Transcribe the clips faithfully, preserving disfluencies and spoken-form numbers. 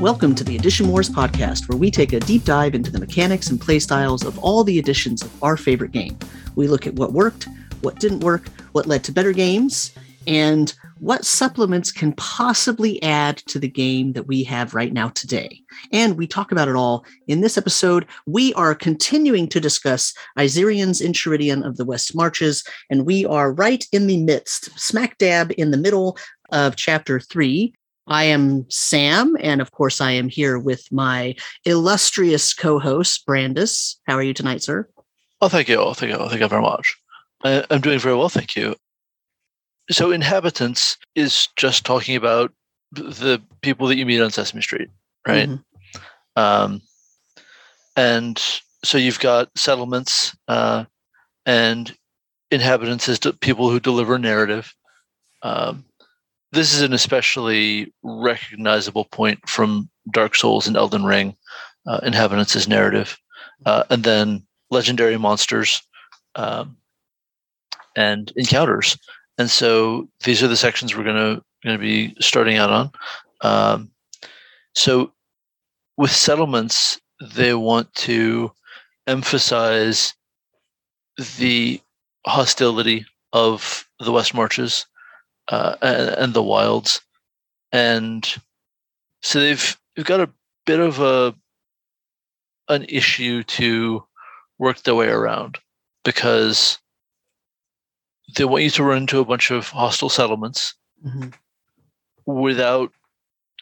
Welcome to the Edition Wars podcast, where we take a deep dive into the mechanics and playstyles of all the editions of our favorite game. We look at what worked, what didn't work, what led to better games, and what supplements can possibly add to the game that we have right now today. And we talk about it all. In this episode, we are continuing to discuss Isirians in Chiridian of the West Marches, and we are right in the midst, smack dab in the middle of Chapter three. I am Sam, and of course I am here with my illustrious co-host, Brandes. How are you tonight, sir? Oh, thank you. Oh, thank you. Oh, thank you very much. I, I'm doing very well, thank you. So Inhabitants is just talking about the people that you meet on Sesame Street, right? Mm-hmm. Um, and so you've got settlements, uh, and Inhabitants is de- people who deliver narrative. Um, this is an especially recognizable point from Dark Souls and Elden Ring. Uh, Inhabitants is narrative. Uh, and then legendary monsters um, and encounters. And so these are the sections we're going to be starting out on. Um, so with settlements, they want to emphasize the hostility of the West Marches uh, and, and the Wilds. And so they've, they've got a bit of a an issue to work their way around, because they want you to run into a bunch of hostile settlements mm-hmm. without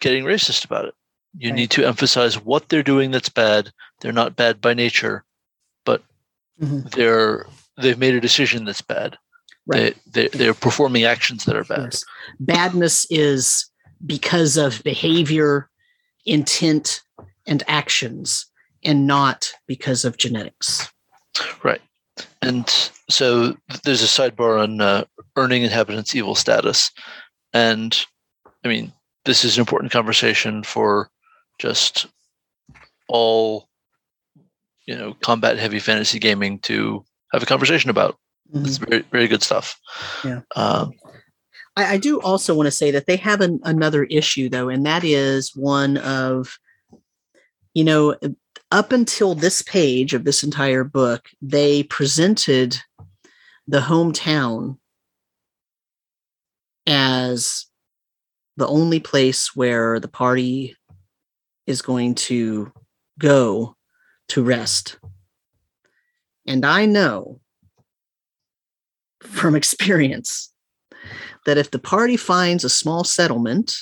getting racist about it. You right. need to emphasize what they're doing that's bad. They're not bad by nature, but mm-hmm. they're they've made a decision that's bad. Right. They, they, they're performing actions that are bad. Yes. Badness is because of behavior, intent, and actions, and not because of genetics. Right. And so there's a sidebar on uh, earning Inhabitants' evil status. And, I mean, this is an important conversation for just all, you know, combat-heavy fantasy gaming to have a conversation about. Mm-hmm. It's very, very good stuff. Yeah. Um, I, I do also want to say that they have an, another issue, though, and that is one of, you know, up until this page of this entire book, they presented the hometown as the only place where the party is going to go to rest. And I know from experience that if the party finds a small settlement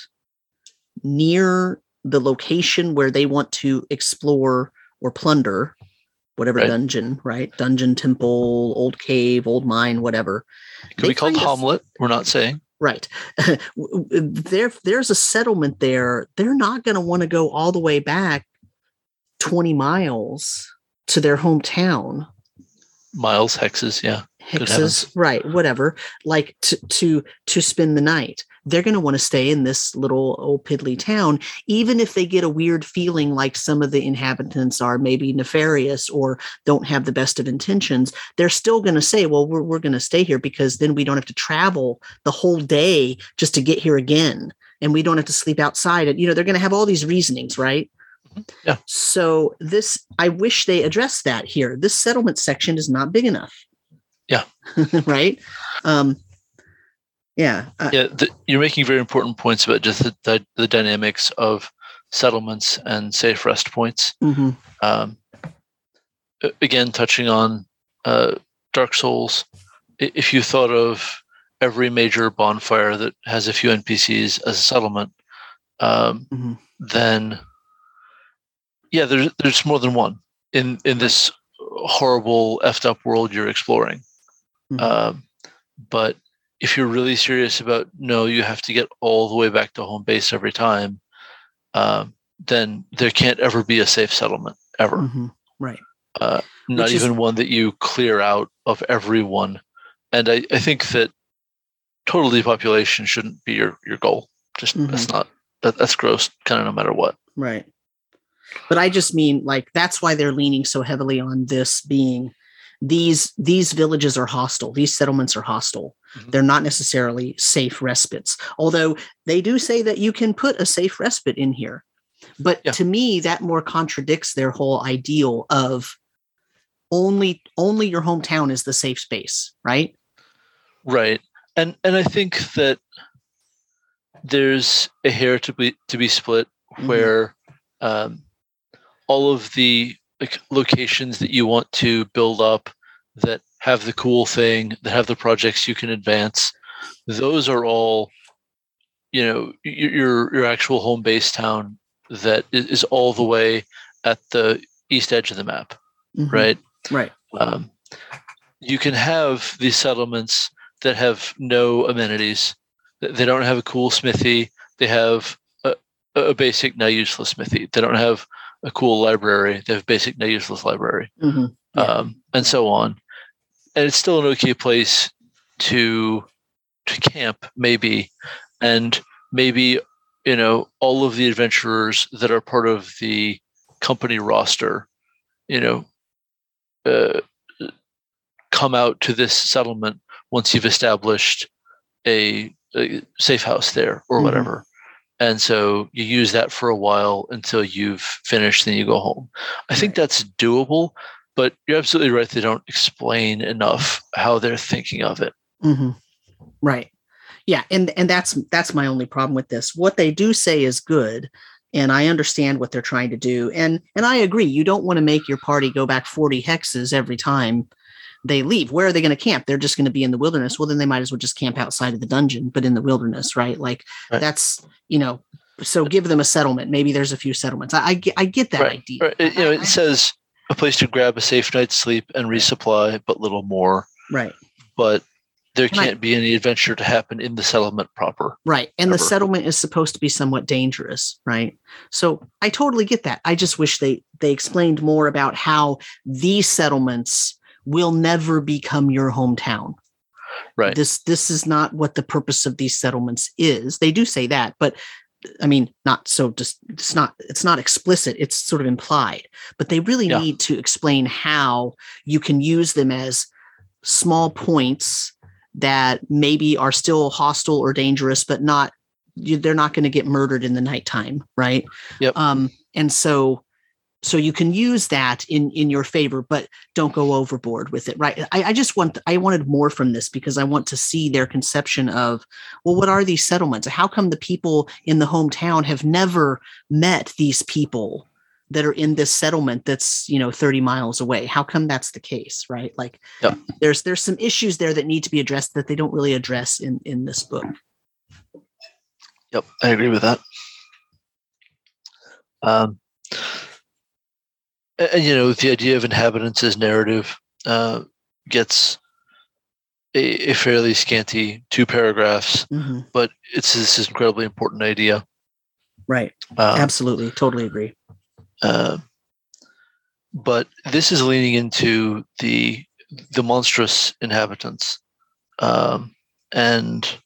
near the location where they want to explore or plunder, whatever right. dungeon, right? Dungeon, temple, old cave, old mine, whatever. It could be called Hamlet. Of, we're not saying. Right. there, there's a settlement there. They're not going to want to go all the way back twenty miles to their hometown. Miles, hexes, yeah. Hexes, right, whatever. Like to to to spend the night. They're going to want to stay in this little old piddly town, even if they get a weird feeling like some of the inhabitants are maybe nefarious or don't have the best of intentions. They're still going to say, well, we're, we're going to stay here because then we don't have to travel the whole day just to get here again. And we don't have to sleep outside. And, you know, they're going to have all these reasonings, right? Yeah. So this, I wish they addressed that here. This settlement section is not big enough. Yeah. Right. Um, Yeah, uh, yeah. The, you're making very important points about just the, the, the dynamics of settlements and safe rest points. Mm-hmm. Um, again, touching on uh, Dark Souls, if you thought of every major bonfire that has a few N P Cs as a settlement, um, mm-hmm. then yeah, there's there's more than one in in this horrible effed up world you're exploring. Mm-hmm. Um, but if you're really serious about, no, you have to get all the way back to home base every time, um, then there can't ever be a safe settlement, ever. Mm-hmm. Right. Uh, not Which even is- one that you clear out of everyone. And I, I think that total depopulation shouldn't be your, your goal. Just mm-hmm. that's not, that, that's gross kind of no matter what. Right. But I just mean, like, that's why they're leaning so heavily on this being These these villages are hostile. These settlements are hostile. Mm-hmm. They're not necessarily safe respites, although they do say that you can put a safe respite in here. But yeah. to me, that more contradicts their whole ideal of only only your hometown is the safe space, right? Right. And and I think that there's a hair to be to be split where mm-hmm. um, all of the like, locations that you want to build up that have the cool thing, that have the projects you can advance, those are all, you know, your your actual home base town that is all the way at the east edge of the map, mm-hmm. right? Right. Um, you can have these settlements that have no amenities. They don't have a cool smithy. They have a, a basic, now useless smithy. They don't have a cool library. They have a basic, now useless library, mm-hmm. yeah. um, and yeah. so on. And it's still an okay place to to camp, maybe, and maybe you know all of the adventurers that are part of the company roster, you know, uh, come out to this settlement once you've established a, a safe house there or mm-hmm. whatever. And so you use that for a while until you've finished, then you go home. I right. think that's doable, but you're absolutely right. They don't explain enough how they're thinking of it. Mm-hmm. Right. Yeah. And, and that's, that's my only problem with this. What they do say is good. And I understand what they're trying to do. And, and I agree. You don't want to make your party go back forty hexes every time they leave. Where are they going to camp? They're just going to be in the wilderness. Well, then they might as well just camp outside of the dungeon, but in the wilderness, right? Like right. that's, you know, so give them a settlement. Maybe there's a few settlements. I, I, get, I get that right. idea. Right. It, you know, it I, says a place to grab a safe night's sleep and resupply, but little more. Right. But there can't and I, be any adventure to happen in the settlement proper. Right. And ever. The settlement is supposed to be somewhat dangerous, right? So I totally get that. I just wish they, they explained more about how these settlements will never become your hometown. Right. This this is not what the purpose of these settlements is. They do say that, but I mean, not so just it's not it's not explicit, it's sort of implied. But they really yeah. need to explain how you can use them as small points that maybe are still hostile or dangerous, but not you, they're not going to get murdered in the nighttime, right? Yep. Um and so So you can use that in, in your favor, but don't go overboard with it, right? I, I just want I wanted more from this because I want to see their conception of, well, what are these settlements? How come the people in the hometown have never met these people that are in this settlement that's, you know, thirty miles away? How come that's the case, right? Like yeah. there's there's some issues there that need to be addressed that they don't really address in, in this book. Yep, I agree with that. Um And, you know, the idea of inhabitants as narrative uh, gets a, a fairly scanty two paragraphs, mm-hmm. but it's this is an incredibly important idea. Right. Um, Absolutely. Totally agree. Uh, but this is leaning into the the monstrous inhabitants um, and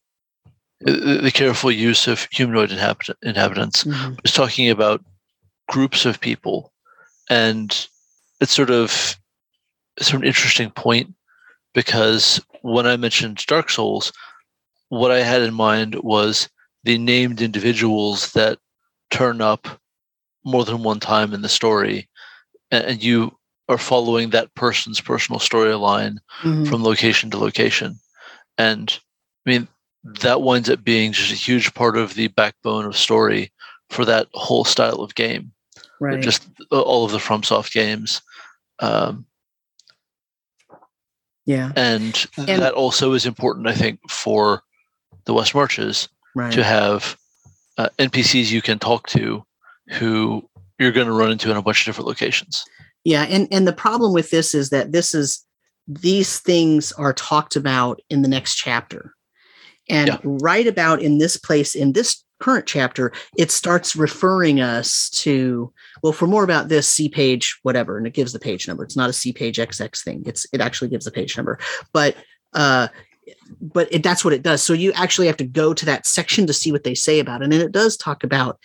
the, the careful use of humanoid inhabit- inhabitants. Mm-hmm. It's talking about groups of people. And it's sort of it's sort of an interesting point because when I mentioned Dark Souls, what I had in mind was the named individuals that turn up more than one time in the story, and you are following that person's personal storyline mm-hmm. from location to location. And I mean, that winds up being just a huge part of the backbone of story for that whole style of game. Right. Just all of the FromSoft games. Um, yeah. And, and that also is important, I think, for the West Marches right. to have uh, N P Cs you can talk to who you're going to run into in a bunch of different locations. Yeah. And, and the problem with this is that this is these things are talked about in the next chapter. And yeah. right about in this place, in this current chapter, it starts referring us to, well, for more about this, see page whatever, and it gives the page number. It's not a see page X X thing. It's it actually gives the page number, but uh but it, that's what it does. So you actually have to go to that section to see what they say about it. And it does talk about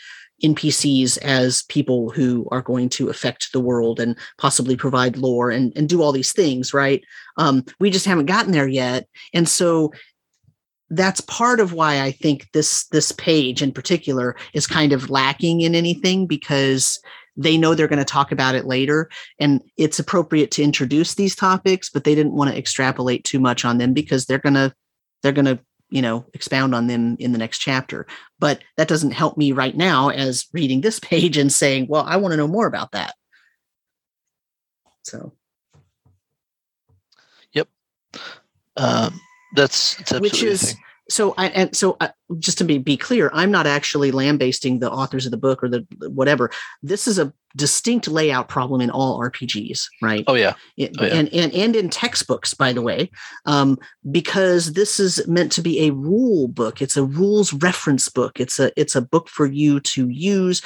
N P Cs as people who are going to affect the world and possibly provide lore and, and do all these things, right? Um we just haven't gotten there yet. And so that's part of why I think this this page in particular is kind of lacking in anything, because they know they're going to talk about it later, and it's appropriate to introduce these topics, but they didn't want to extrapolate too much on them because they're going to they're going to you know, expound on them in the next chapter. But that doesn't help me right now as reading this page and saying, well, I want to know more about that. So. Yep. Um, that's, that's which is, so I, and so I, just to be, be clear, I'm not actually lambasting the authors of the book or the whatever. This is a distinct layout problem in all R P Gs, right? Oh yeah. It, oh, yeah. And, and, and in textbooks, by the way, um, because this is meant to be a rule book. It's a rules reference book. It's a, it's a book for you to use.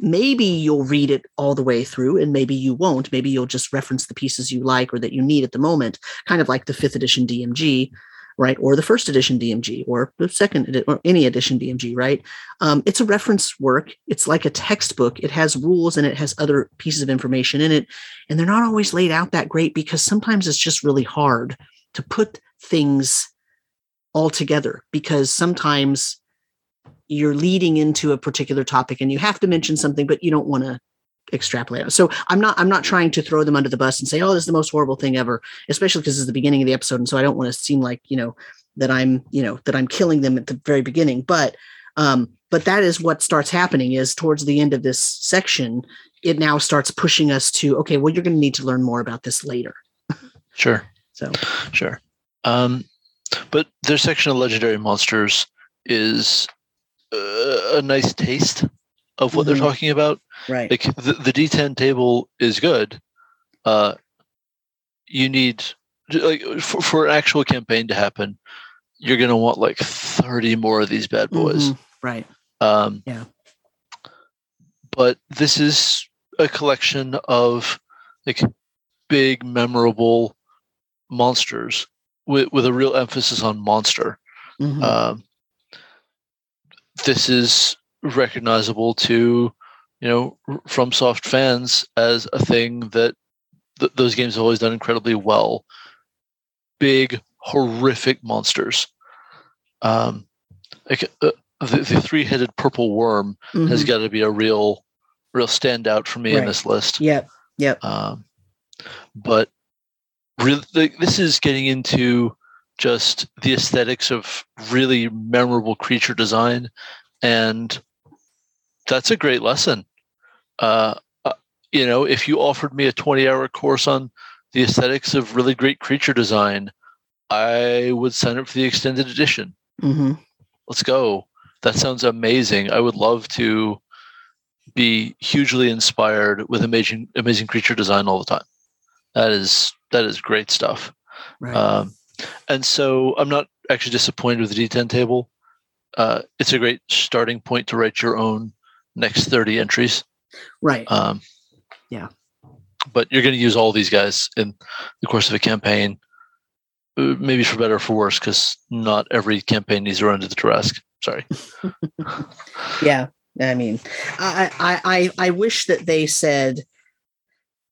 Maybe you'll read it all the way through and maybe you won't. Maybe you'll just reference the pieces you like or that you need at the moment, kind of like the fifth edition D M G, right? Or the first edition D M G or the second or any edition D M G, right? Um, it's a reference work. It's like a textbook. It has rules and it has other pieces of information in it. And they're not always laid out that great because sometimes it's just really hard to put things all together because sometimes you're leading into a particular topic and you have to mention something, but you don't want to extrapolate. So I'm not, I'm not trying to throw them under the bus and say, oh, this is the most horrible thing ever, especially because it's the beginning of the episode. And so I don't want to seem like, you know, that I'm, you know, that I'm killing them at the very beginning. But, um, but that is what starts happening is towards the end of this section, it now starts pushing us to, okay, well, you're going to need to learn more about this later. Sure. So, sure. Um, but their section of Legendary Monsters is uh, a nice taste of what mm-hmm. they're talking about. Right. Like the, the D ten table is good. Uh, you need like for, for an actual campaign to happen, you're going to want like thirty more of these bad boys. Mm-hmm. Right. Um, yeah. But this is a collection of like big, memorable monsters with, with a real emphasis on monster. Mm-hmm. Um, this is recognizable to, you know, FromSoft fans as a thing that th- those games have always done incredibly well. Big, horrific monsters. Um, like uh, the, the three-headed purple worm mm-hmm. has got to be a real, real standout for me right. in this list. Yep, yep. Um, but really, like, this is getting into just the aesthetics of really memorable creature design, and that's a great lesson. Uh, uh, you know, if you offered me a twenty-hour course on the aesthetics of really great creature design, I would sign up for the extended edition. Mm-hmm. Let's go. That sounds amazing. I would love to be hugely inspired with amazing, amazing creature design all the time. That is that is great stuff. Right. Um, and so I'm not actually disappointed with the D ten table. Uh, it's a great starting point to write your own next thirty entries. Right. Um, yeah. But you're going to use all these guys in the course of a campaign, maybe for better or for worse, because not every campaign needs to run to the Tarrasque. Sorry. Yeah. I mean, I, I, I, I wish that they said,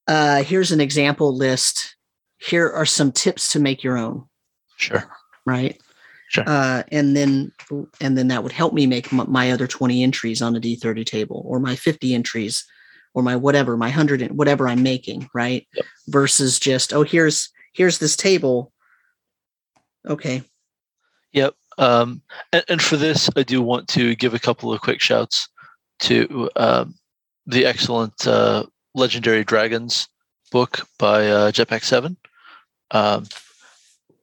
uh, here's an example list. Here are some tips to make your own. Sure. Right. Sure. Uh, and then, and then that would help me make m- my other twenty entries on a D thirty table, or my fifty entries, or my whatever, my hundred, and whatever I'm making, right? Yep. Versus just, oh, here's here's this table. Okay. Yep. Um, and, and for this, I do want to give a couple of quick shouts to um, the excellent uh, Legendary Dragons book by uh, Jetpack seven. Um,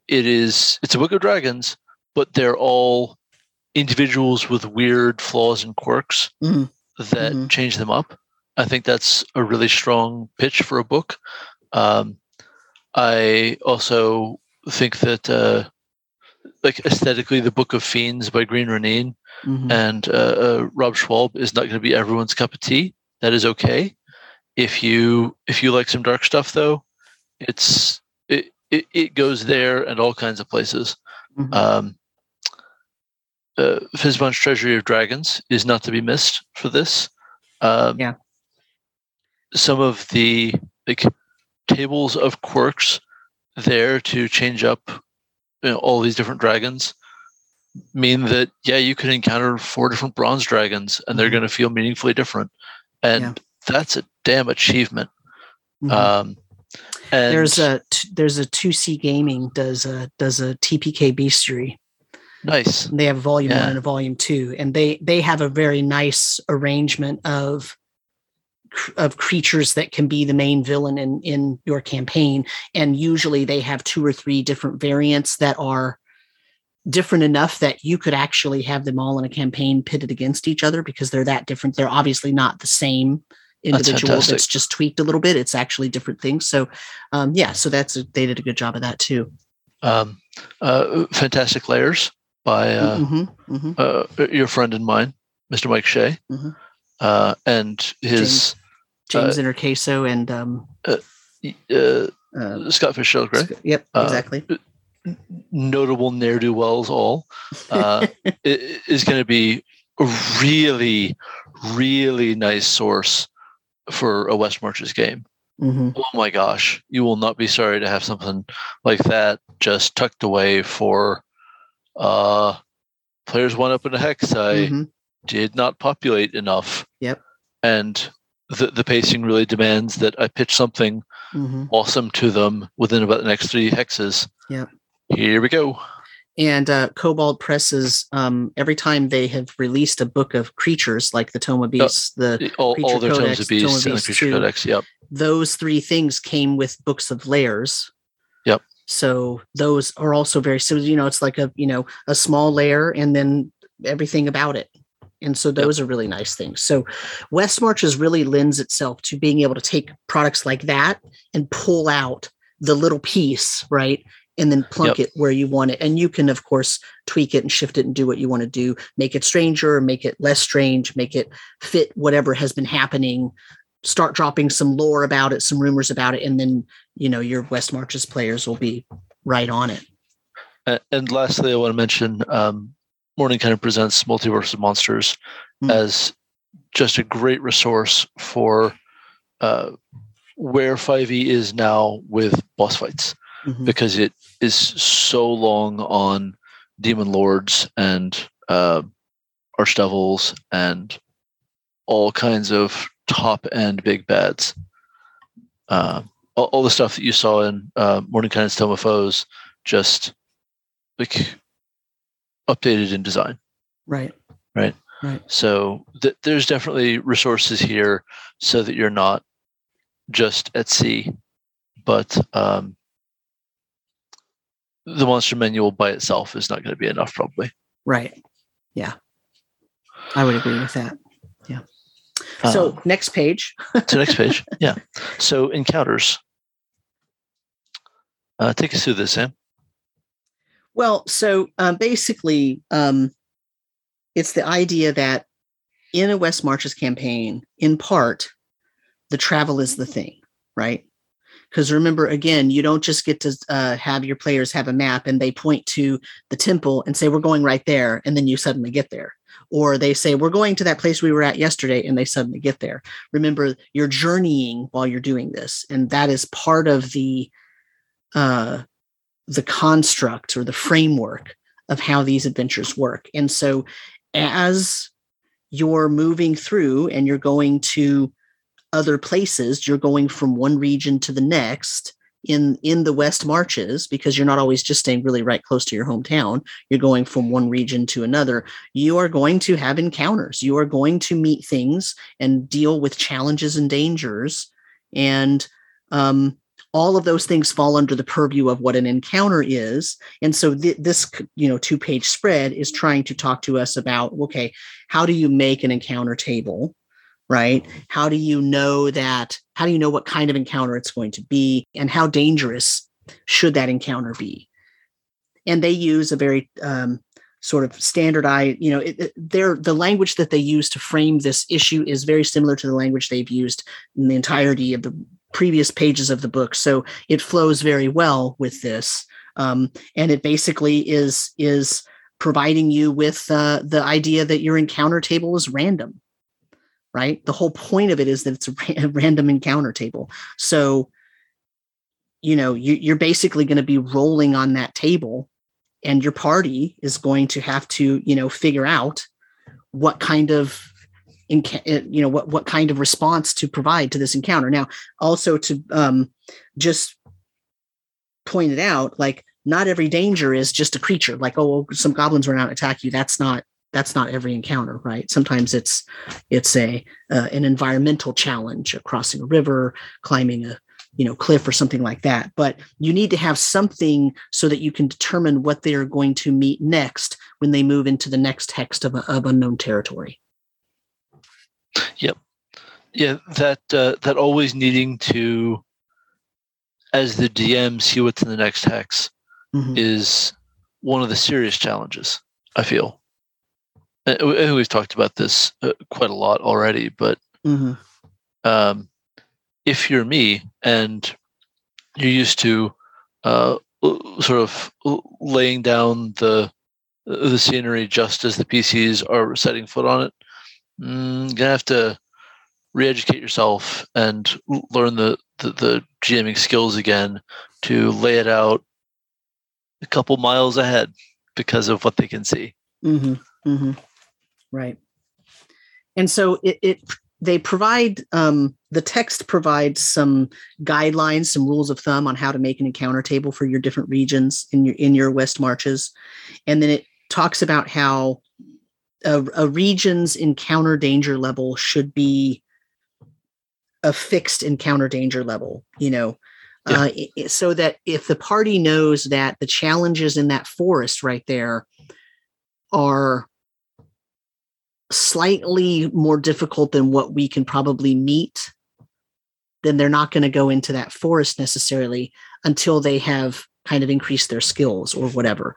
it is it's a book of dragons, but they're all individuals with weird flaws and quirks mm-hmm. that mm-hmm. change them up. I think that's a really strong pitch for a book. Um, I also think that, uh, like aesthetically, the Book of Fiends by Green Ronin mm-hmm. and uh, uh, Rob Schwalb is not going to be everyone's cup of tea. That is okay. If you if you like some dark stuff, though, it's it it, it goes there and all kinds of places. Mm-hmm. Um, Uh, Fizban's Treasury of Dragons is not to be missed for this. Um, yeah. Some of the like, tables of quirks there to change up, you know, all these different dragons mean that, yeah, you can encounter four different bronze dragons and they're going to feel meaningfully different. And yeah. that's a damn achievement. Mm-hmm. Um, and there's a, t- there's a two C Gaming does a, does a T P K bestiary. Nice. They have volume yeah. one and a volume two, and they, they have a very nice arrangement of, of creatures that can be the main villain in, in your campaign. And usually they have two or three different variants that are different enough that you could actually have them all in a campaign pitted against each other because they're that different. They're obviously not the same individual that's just tweaked a little bit. It's actually different things. So um, yeah, so that's, a, they did a good job of that too. Um, uh, Fantastic Layers by uh, mm-hmm, mm-hmm. Uh, your friend and mine, Mister Mike Shea. Mm-hmm. Uh, and his James, James uh, Intercaso and um, uh, uh, uh, Scott Fishel, right? Yep, uh, exactly. Notable ne'er do wells all uh, is going to be a really, really nice source for a West Marches game. Mm-hmm. Oh my gosh, you will not be sorry to have something like that just tucked away for uh, players one up in a hex. I. Mm-hmm. did not populate enough. Yep. And the the pacing really demands that I pitch something mm-hmm. awesome to them within about the next three hexes. Yep. Here we go. And uh, Kobold Press's, um, every time they have released a book of creatures, like the Tome of Beasts, uh, the all, all their Tomes of Beasts, and the Creature Codex, yep. Those three things came with books of layers. Yep. So those are also very similar. You know, it's like a you know a small layer and then everything about it. And so those yep. are really nice things. So West Marches really lends itself to being able to take products like that and pull out the little piece, right? And then plunk yep. it where you want it. And you can, of course, tweak it and shift it and do what you want to do. Make it stranger, make it less strange, make it fit whatever has been happening. Start dropping some lore about it, some rumors about it. And then, you know, your West Marches players will be right on it. Uh, and lastly, I want to mention... Um, Morning Kind of presents Multiverse of Monsters mm. as just a great resource for uh, where five e is now with boss fights mm-hmm. because it is so long on demon lords and uh, archdevils and all kinds of top end big bads. Uh, all, all the stuff that you saw in uh, Mordenkainen's Tome of Foes just like. Updated in design. Right. Right. Right. So th- there's definitely resources here so that you're not just at sea, but um, the monster manual by itself is not going to be enough probably. Right. Yeah. I would agree with that. Yeah. So um, next page. So next page. Yeah. So encounters. Uh, take us through this, Sam. Well, so um, basically, um, it's the idea that in a West Marches campaign, in part, the travel is the thing, right? Because remember, again, you don't just get to uh, have your players have a map and they point to the temple and say, we're going right there. And then you suddenly get there. Or they say, we're going to that place we were at yesterday. And they suddenly get there. Remember, you're journeying while you're doing this. And that is part of the... Uh, the construct or the framework of how these adventures work. And so as you're moving through and you're going to other places, you're going from one region to the next in, in the West Marches, because you're not always just staying really right close to your hometown. You're going from one region to another. You are going to have encounters. You are going to meet things and deal with challenges and dangers. And, um, all of those things fall under the purview of what an encounter is. And so th- this, you know, two-page spread is trying to talk to us about, okay, how do you make an encounter table, right? How do you know that, how do you know what kind of encounter it's going to be and how dangerous should that encounter be? And they use a very um, sort of standardized, you know, it, it, their, the language that they use to frame this issue is very similar to the language they've used in the entirety of the previous pages of the book. So it flows very well with this. Um, and it basically is, is providing you with uh, the idea that your encounter table is random, right? The whole point of it is that it's a, ra- a random encounter table. So, you know, you, you're basically going to be rolling on that table and your party is going to have to, you know, figure out what kind of, you know, what, what kind of response to provide to this encounter. Now, also to um, just point it out, like, not every danger is just a creature. Like, oh, well, some goblins run out and attack you. That's not that's not every encounter, right? Sometimes it's it's a uh, an environmental challenge, crossing a river, climbing a you know cliff or something like that. But you need to have something so that you can determine what they are going to meet next when they move into the next hex of, of unknown territory. Yep, yeah, that uh, that always needing to, as the D M, see what's in the next hex. Mm-hmm. Is one of the serious challenges, I feel. And we've talked about this uh, quite a lot already, but mm-hmm. um, if you're me and you're used to uh, sort of laying down the the scenery just as the P Cs are setting foot on it, mm, you're gonna have to re-educate yourself and learn the, the, the GMing skills again to lay it out a couple miles ahead because of what they can see. Mm-hmm, mm-hmm. Right. And so it, it they provide, um, the text provides some guidelines, some rules of thumb on how to make an encounter table for your different regions in your, in your West Marches. And then it talks about how a, a region's encounter danger level should be a fixed encounter danger level, you know, Uh, so that if the party knows that the challenges in that forest right there are slightly more difficult than what we can probably meet, then they're not going to go into that forest necessarily until they have kind of increased their skills or whatever.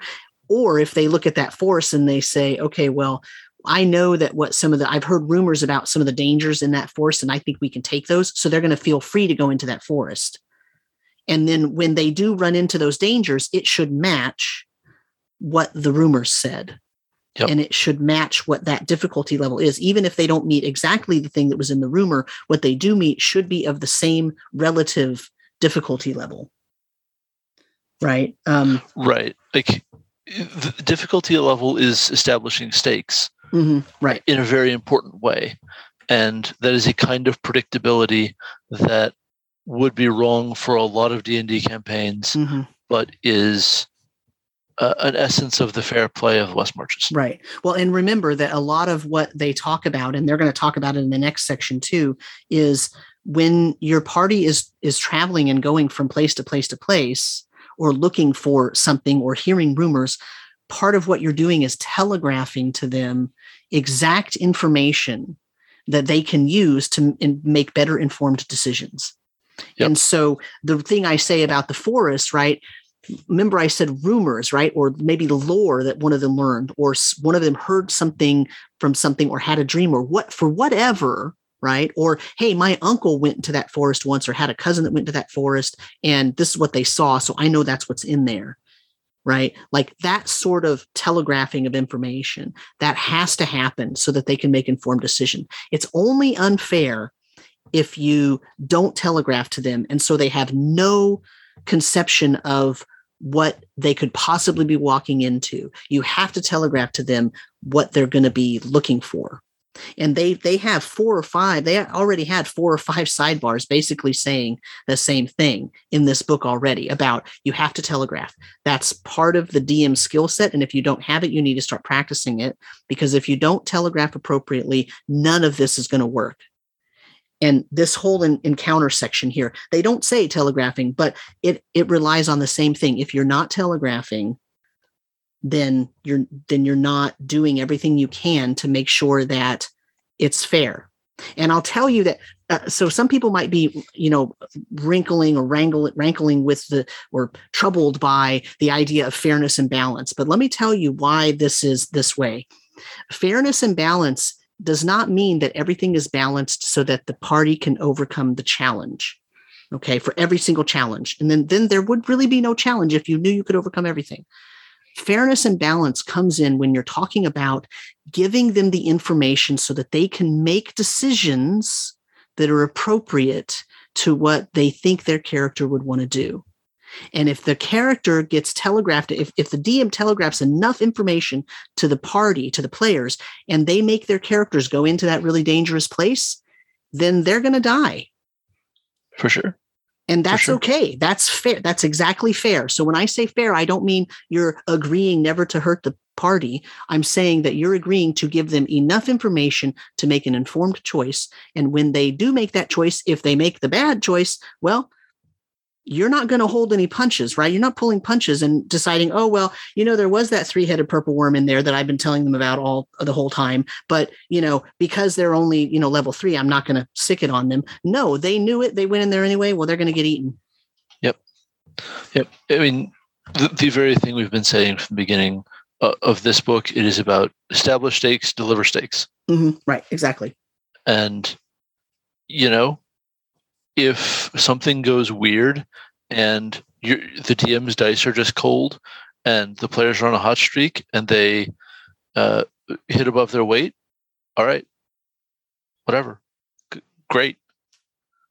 Or if they look at that forest and they say, okay, well, I know that what some of the, I've heard rumors about some of the dangers in that forest, and I think we can take those. So they're going to feel free to go into that forest. And then when they do run into those dangers, it should match what the rumors said. Yep. And it should match what that difficulty level is. Even if they don't meet exactly the thing that was in the rumor, what they do meet should be of the same relative difficulty level. Right? Um, right. Like, the difficulty level is establishing stakes. Mm-hmm, right. In a very important way. And that is a kind of predictability that would be wrong for a lot of D and D campaigns, mm-hmm. but is uh, an essence of the fair play of West Marches. Right. Well, and remember that a lot of what they talk about, and they're going to talk about it in the next section too, is when your party is is traveling and going from place to place to place, or looking for something or hearing rumors, part of what you're doing is telegraphing to them exact information that they can use to m- make better informed decisions. Yep. And so the thing I say about the forest, right? Remember I said rumors, right? Or maybe the lore that one of them learned, or one of them heard something from something, or had a dream, or what, for whatever, right? Or, hey, my uncle went to that forest once, or had a cousin that went to that forest, and this is what they saw. So I know that's what's in there, right? Like that sort of telegraphing of information that has to happen so that they can make informed decision. It's only unfair if you don't telegraph to them, and so they have no conception of what they could possibly be walking into. You have to telegraph to them what they're going to be looking for. And they they have four or five, they already had four or five sidebars basically saying the same thing in this book already about you have to telegraph. That's part of the D M skill set. And if you don't have it, you need to start practicing it, because if you don't telegraph appropriately, none of this is going to work. And this whole in, encounter section here, they don't say telegraphing, but it it relies on the same thing. If you're not telegraphing, then you're then you're not doing everything you can to make sure that it's fair. And I'll tell you that. Uh, so some people might be, you know, wrinkling or wrangle, rankling with the or troubled by the idea of fairness and balance. But let me tell you why this is this way. Fairness and balance does not mean that everything is balanced so that the party can overcome the challenge, okay, for every single challenge. And then, then there would really be no challenge if you knew you could overcome everything. Fairness and balance comes in when you're talking about giving them the information so that they can make decisions that are appropriate to what they think their character would want to do. And if the character gets telegraphed, if, if the D M telegraphs enough information to the party, to the players, and they make their characters go into that really dangerous place, then they're going to die. For sure. And that's sure. okay. That's fair. That's exactly fair. So when I say fair, I don't mean you're agreeing never to hurt the party. I'm saying that you're agreeing to give them enough information to make an informed choice. And when they do make that choice, if they make the bad choice, well, you're not going to hold any punches, right? You're not pulling punches and deciding, oh, well, you know, there was that three-headed purple worm in there that I've been telling them about all the whole time. But, you know, because they're only, you know, level three, I'm not going to sick it on them. No, they knew it. They went in there anyway. Well, they're going to get eaten. Yep. Yep. I mean, the, the very thing we've been saying from the beginning uh, of this book, it is about establish stakes, deliver stakes. Mm-hmm. Right. Exactly. And, you know, if something goes weird and you're, the D M's dice are just cold and the players are on a hot streak and they uh, hit above their weight, all right, whatever. G- great.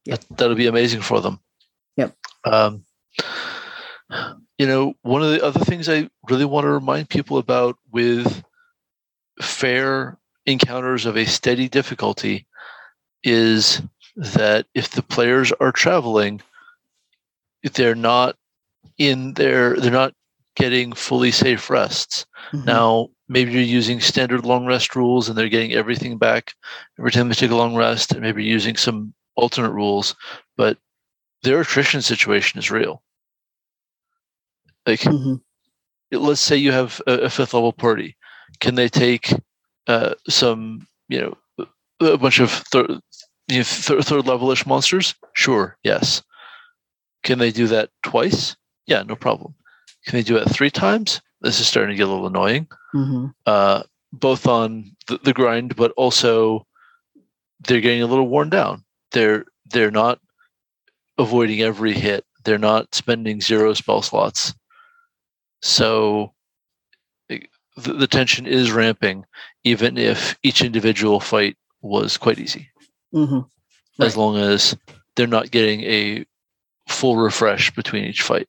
Yep. That, that'll be amazing for them. Yep. Um, you know, one of the other things I really want to remind people about with fair encounters of a steady difficulty is that if the players are traveling, they're not in their, they're not getting fully safe rests. Mm-hmm. Now, maybe you're using standard long rest rules and they're getting everything back every time they take a long rest, and maybe using some alternate rules, but their attrition situation is real. Like, mm-hmm. let's say you have a, a fifth level party. Can they take uh, some, you know, a bunch of th- Th- third level-ish monsters? Sure, yes. Can they do that twice? Yeah, no problem. Can they do it three times? This is starting to get a little annoying, mm-hmm. uh, both on the, the grind, but also they're getting a little worn down. They're they're not avoiding every hit. They're not spending zero spell slots. So the, the tension is ramping, even if each individual fight was quite easy. Mm-hmm. Right. As long as they're not getting a full refresh between each fight.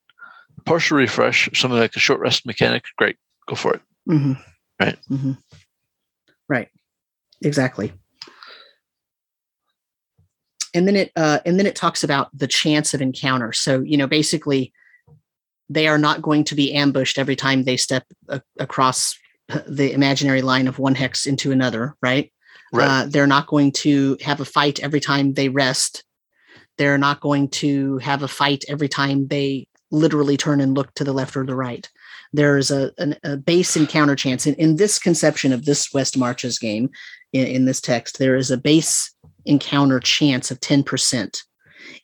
Partial refresh, something like a short rest mechanic, great, go for it. Mm-hmm. Right. Mm-hmm. Right. Exactly. And then it uh, and then it talks about the chance of encounter. So, you know, basically they are not going to be ambushed every time they step a- across the imaginary line of one hex into another, right? Right. Uh, they're not going to have a fight every time they rest. They're not going to have a fight every time they literally turn and look to the left or the right. There is a, an, a base encounter chance. In, in this conception of this West Marches game, in, in this text, there is a base encounter chance of ten percent.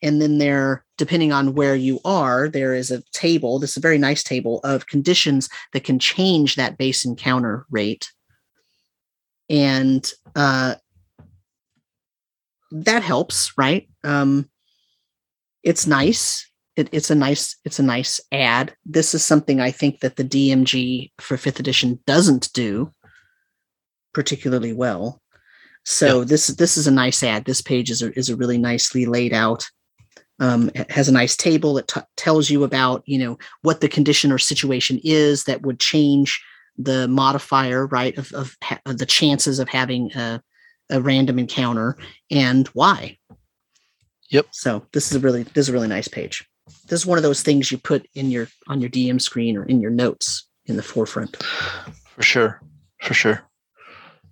And then there, depending on where you are, there is a table, this is a very nice table, of conditions that can change that base encounter rate. And uh, that helps, right? Um, it's nice. It, it's a nice. It's a nice add. This is something I think that the D M G for fifth edition doesn't do particularly well. So yeah. this this is a nice add. This page is a, is a really nicely laid out. Um, it has a nice table that t- tells you about, you know, what the condition or situation is that would change the modifier, right, of, of, ha- of the chances of having a, a random encounter and why. Yep. So this is a really, this is a really nice page. This is one of those things you put in your, on your D M screen or in your notes in the forefront. For sure. For sure.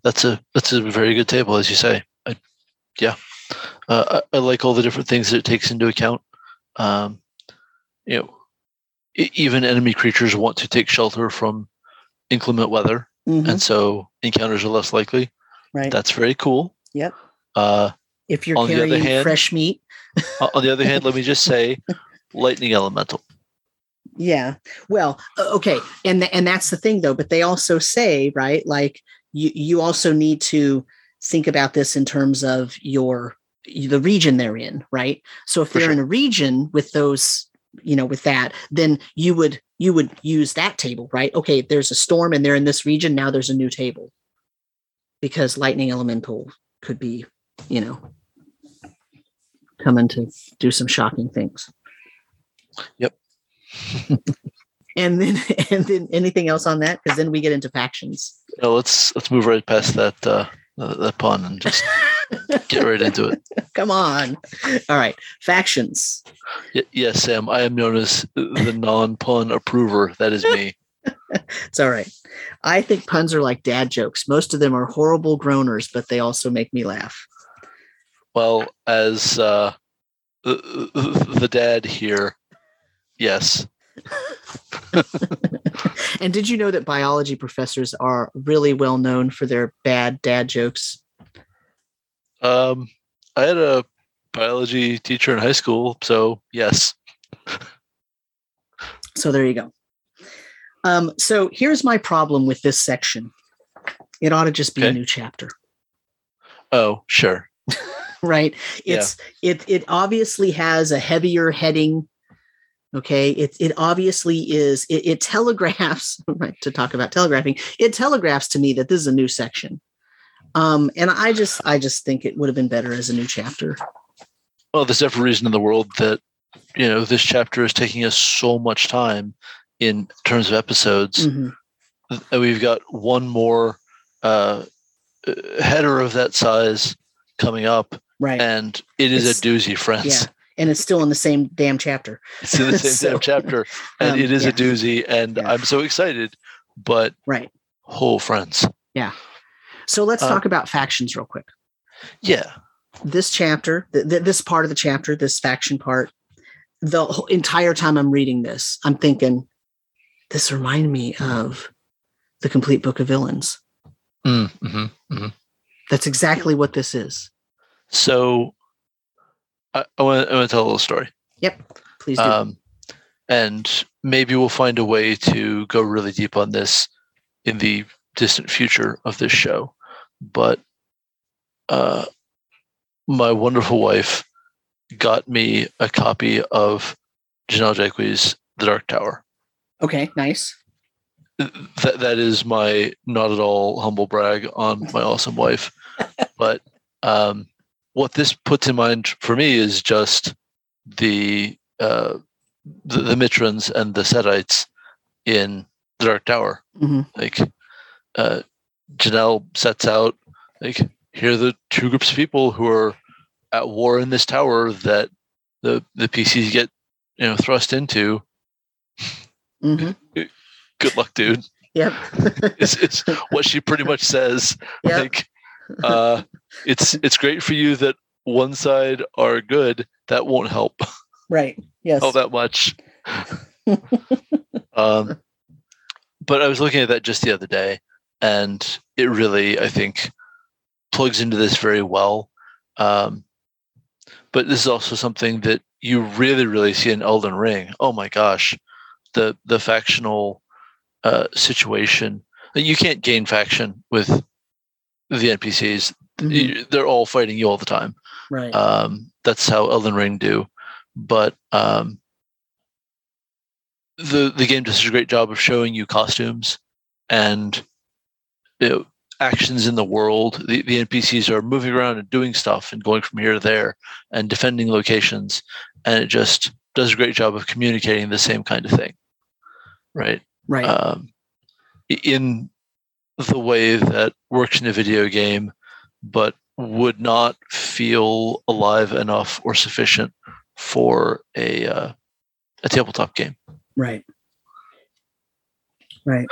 That's a, that's a very good table, as you say. I, yeah. Uh, I, I like all the different things that it takes into account. Um, you know, even enemy creatures want to take shelter from inclement weather, mm-hmm. and so encounters are less likely. Right. That's very cool. Yep. Uh, if you're carrying hand, fresh meat. On the other hand, let me just say, lightning elemental. Yeah. Well, okay, and the, and that's the thing though. But they also say, right, like you you also need to think about this in terms of your the region they're in, right? So if For they're sure. in a region with those, you know, with that, then you would you would use that table, right? Okay, there's a storm and they're in this region. Now there's a new table because lightning elemental could be, you know, coming to do some shocking things. Yep. and then and then anything else on that? Because then we get into factions. No, let's let's move right past that uh, that pun and just get right into it. Come on. All right, factions. Y- yes, Sam. I am known as the non-pun approver. That is me. It's all right. I think puns are like dad jokes. Most of them are horrible groaners, but they also make me laugh. Well, as uh, the dad here, yes. And did you know that biology professors are really well known for their bad dad jokes? Um, I had a biology teacher in high school, so yes. So there you go. Um, so here's my problem with this section. It ought to just be okay. A new chapter. Oh, sure. Right. It's yeah. it it obviously has a heavier heading. Okay. It it obviously is it, it telegraphs, right, to talk about telegraphing, it telegraphs to me that this is a new section. Um, and I just I just think it would have been better as a new chapter. Well, there's every reason in the world that, you know, this chapter is taking us so much time in terms of episodes. Mm-hmm. We've got one more uh, header of that size coming up, right? And it is it's, a doozy, friends. Yeah, and it's still in the same damn chapter. It's in the same so, damn chapter, and um, it is yeah. a doozy. And yeah. I'm so excited, but right, oh, friends, yeah. So let's um, talk about factions real quick. Yeah, this chapter, th- th- this part of the chapter, this faction part. The whole, entire time I'm reading this, I'm thinking, this reminded me of the Complete Book of Villains. Mm, mm-hmm, mm-hmm. That's exactly what this is. So I, I want to tell a little story. Yep, please do. Um, and maybe we'll find a way to go really deep on this in the distant future of this show. But uh, my wonderful wife got me a copy of Janelle Jaqui's The Dark Tower. Okay, nice. That that is my not at all humble brag on my awesome wife, but um, what this puts in mind for me is just the uh, the, the Mitrans and the Setites in The Dark Tower. Mm-hmm. Like uh, Janelle sets out, like, here are the two groups of people who are at war in this tower that the the P Cs get, you know, thrust into. Mm-hmm. Good luck, dude. Yep. it's, it's what she pretty much says. Yep. Like, uh, it's it's great for you that one side are good. That won't help. Right. Yes. All that much. um, but I was looking at that just the other day, and it really, I think, plugs into this very well. Um, but this is also something that you really, really see in Elden Ring. Oh my gosh. The the factional uh, situation. You can't gain faction with the N P Cs. Mm-hmm. They're all fighting you all the time. Right. Um, that's how Elden Ring do. But um, the the game does a great job of showing you costumes and, you know, actions in the world. The, the N P Cs are moving around and doing stuff and going from here to there and defending locations. And it just does a great job of communicating the same kind of thing. Right. Right. Um, in the way that works in a video game, but would not feel alive enough or sufficient for a uh, a tabletop game. Right. Right.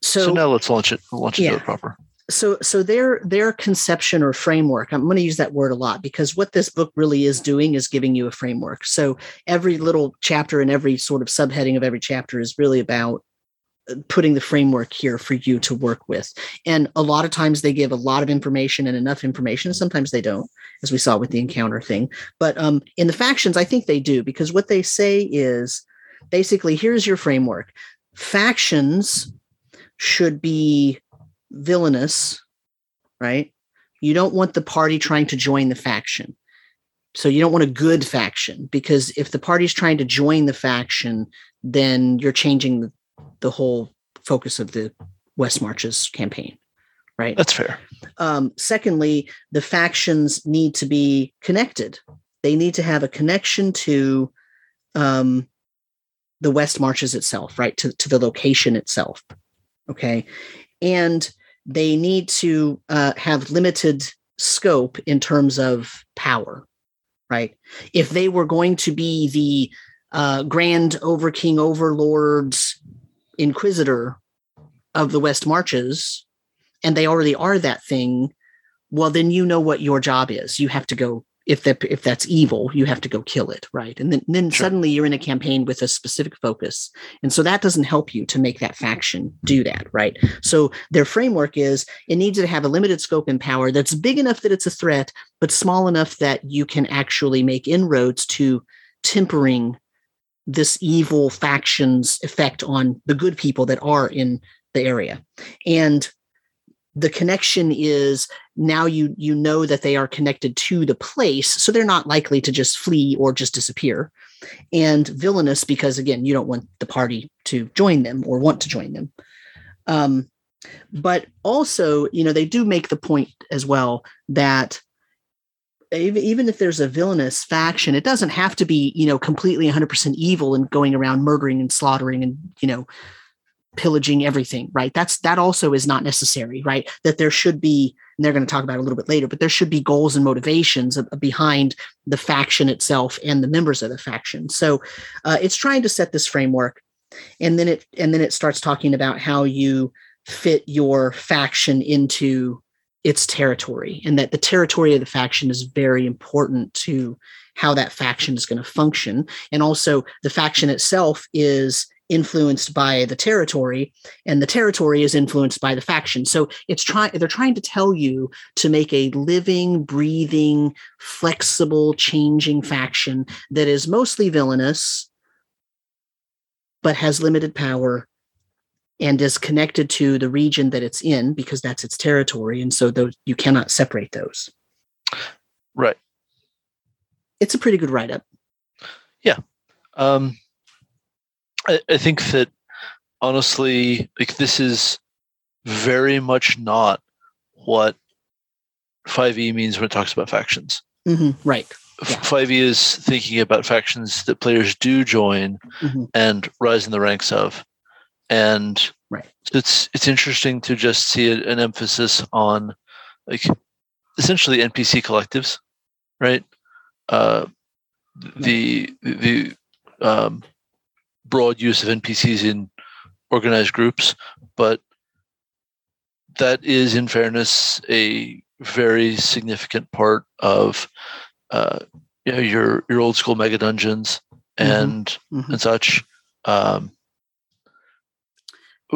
So, so now let's launch it. Launch it yeah. to the proper. So, so their their conception or framework. I'm going to use that word a lot because what this book really is doing is giving you a framework. So every little chapter and every sort of subheading of every chapter is really about putting the framework here for you to work with. And a lot of times they give a lot of information and enough information. Sometimes they don't, as we saw with the encounter thing. But um, in the factions, I think they do, because what they say is basically, here's your framework. Factions should be villainous, right? You don't want the party trying to join the faction. So you don't want a good faction, because if the party's trying to join the faction, then you're changing the, the whole focus of the West Marches campaign, right? That's fair. Um, secondly, the factions need to be connected. They need to have a connection to um, the West Marches itself, right, to, to the location itself. Okay. And they need to uh, have limited scope in terms of power, right? If they were going to be the uh, grand overking overlords inquisitor of the West Marches, and they already are that thing, well, then you know what your job is. You have to go, if that, if that's evil, you have to go kill it, right? And then, then sure. Suddenly you're in a campaign with a specific focus. And so that doesn't help you to make that faction do that, right? So their framework is it needs to have a limited scope and power that's big enough that it's a threat, but small enough that you can actually make inroads to tempering this evil faction's effect on the good people that are in the area. And the connection is now you you know that they are connected to the place, so they're not likely to just flee or just disappear. And villainous, because again, you don't want the party to join them or want to join them. Um, but also, you know, they do make the point as well that even if there's a villainous faction, it doesn't have to be, you know, completely one hundred percent evil and going around murdering and slaughtering and, you know, pillaging everything, right? That's that also is not necessary, right? That there should be, and they're going to talk about it a little bit later, but there should be goals and motivations of, behind the faction itself and the members of the faction. So uh, it's trying to set this framework, and then it and then it starts talking about how you fit your faction into its territory, and that the territory of the faction is very important to how that faction is going to function, and also the faction itself is influenced by the territory, and the territory is influenced by the faction. So it's trying, they're trying to tell you to make a living, breathing, flexible, changing faction that is mostly villainous, but has limited power and is connected to the region that it's in because that's its territory. And so those, you cannot separate those. Right. It's a pretty good write-up. Yeah. Um, I think that honestly, like this is very much not what five E means when it talks about factions. Mm-hmm, right. Yeah. five E is thinking about factions that players do join mm-hmm. and rise in the ranks of, and right. It's it's interesting to just see an emphasis on like essentially N P C collectives, right? Uh, the the um. broad use of N P Cs in organized groups, but that is, in fairness, a very significant part of uh, you know, your your old school mega dungeons and mm-hmm. Mm-hmm. and such. Um,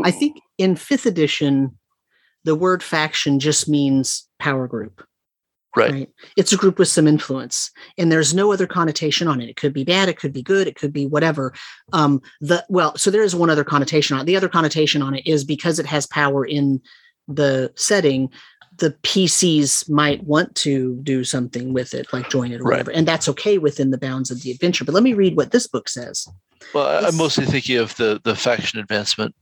I think in fifth edition, the word faction just means power group. Right. Right. It's a group with some influence, and there's no other connotation on it. It could be bad. It could be good. It could be whatever. Um, the well, so there is one other connotation on it. The other connotation on it is because it has power in the setting, the P Cs might want to do something with it, like join it or right. whatever. And that's okay within the bounds of the adventure. But let me read what this book says. Well, this, I'm mostly thinking of the, the faction advancement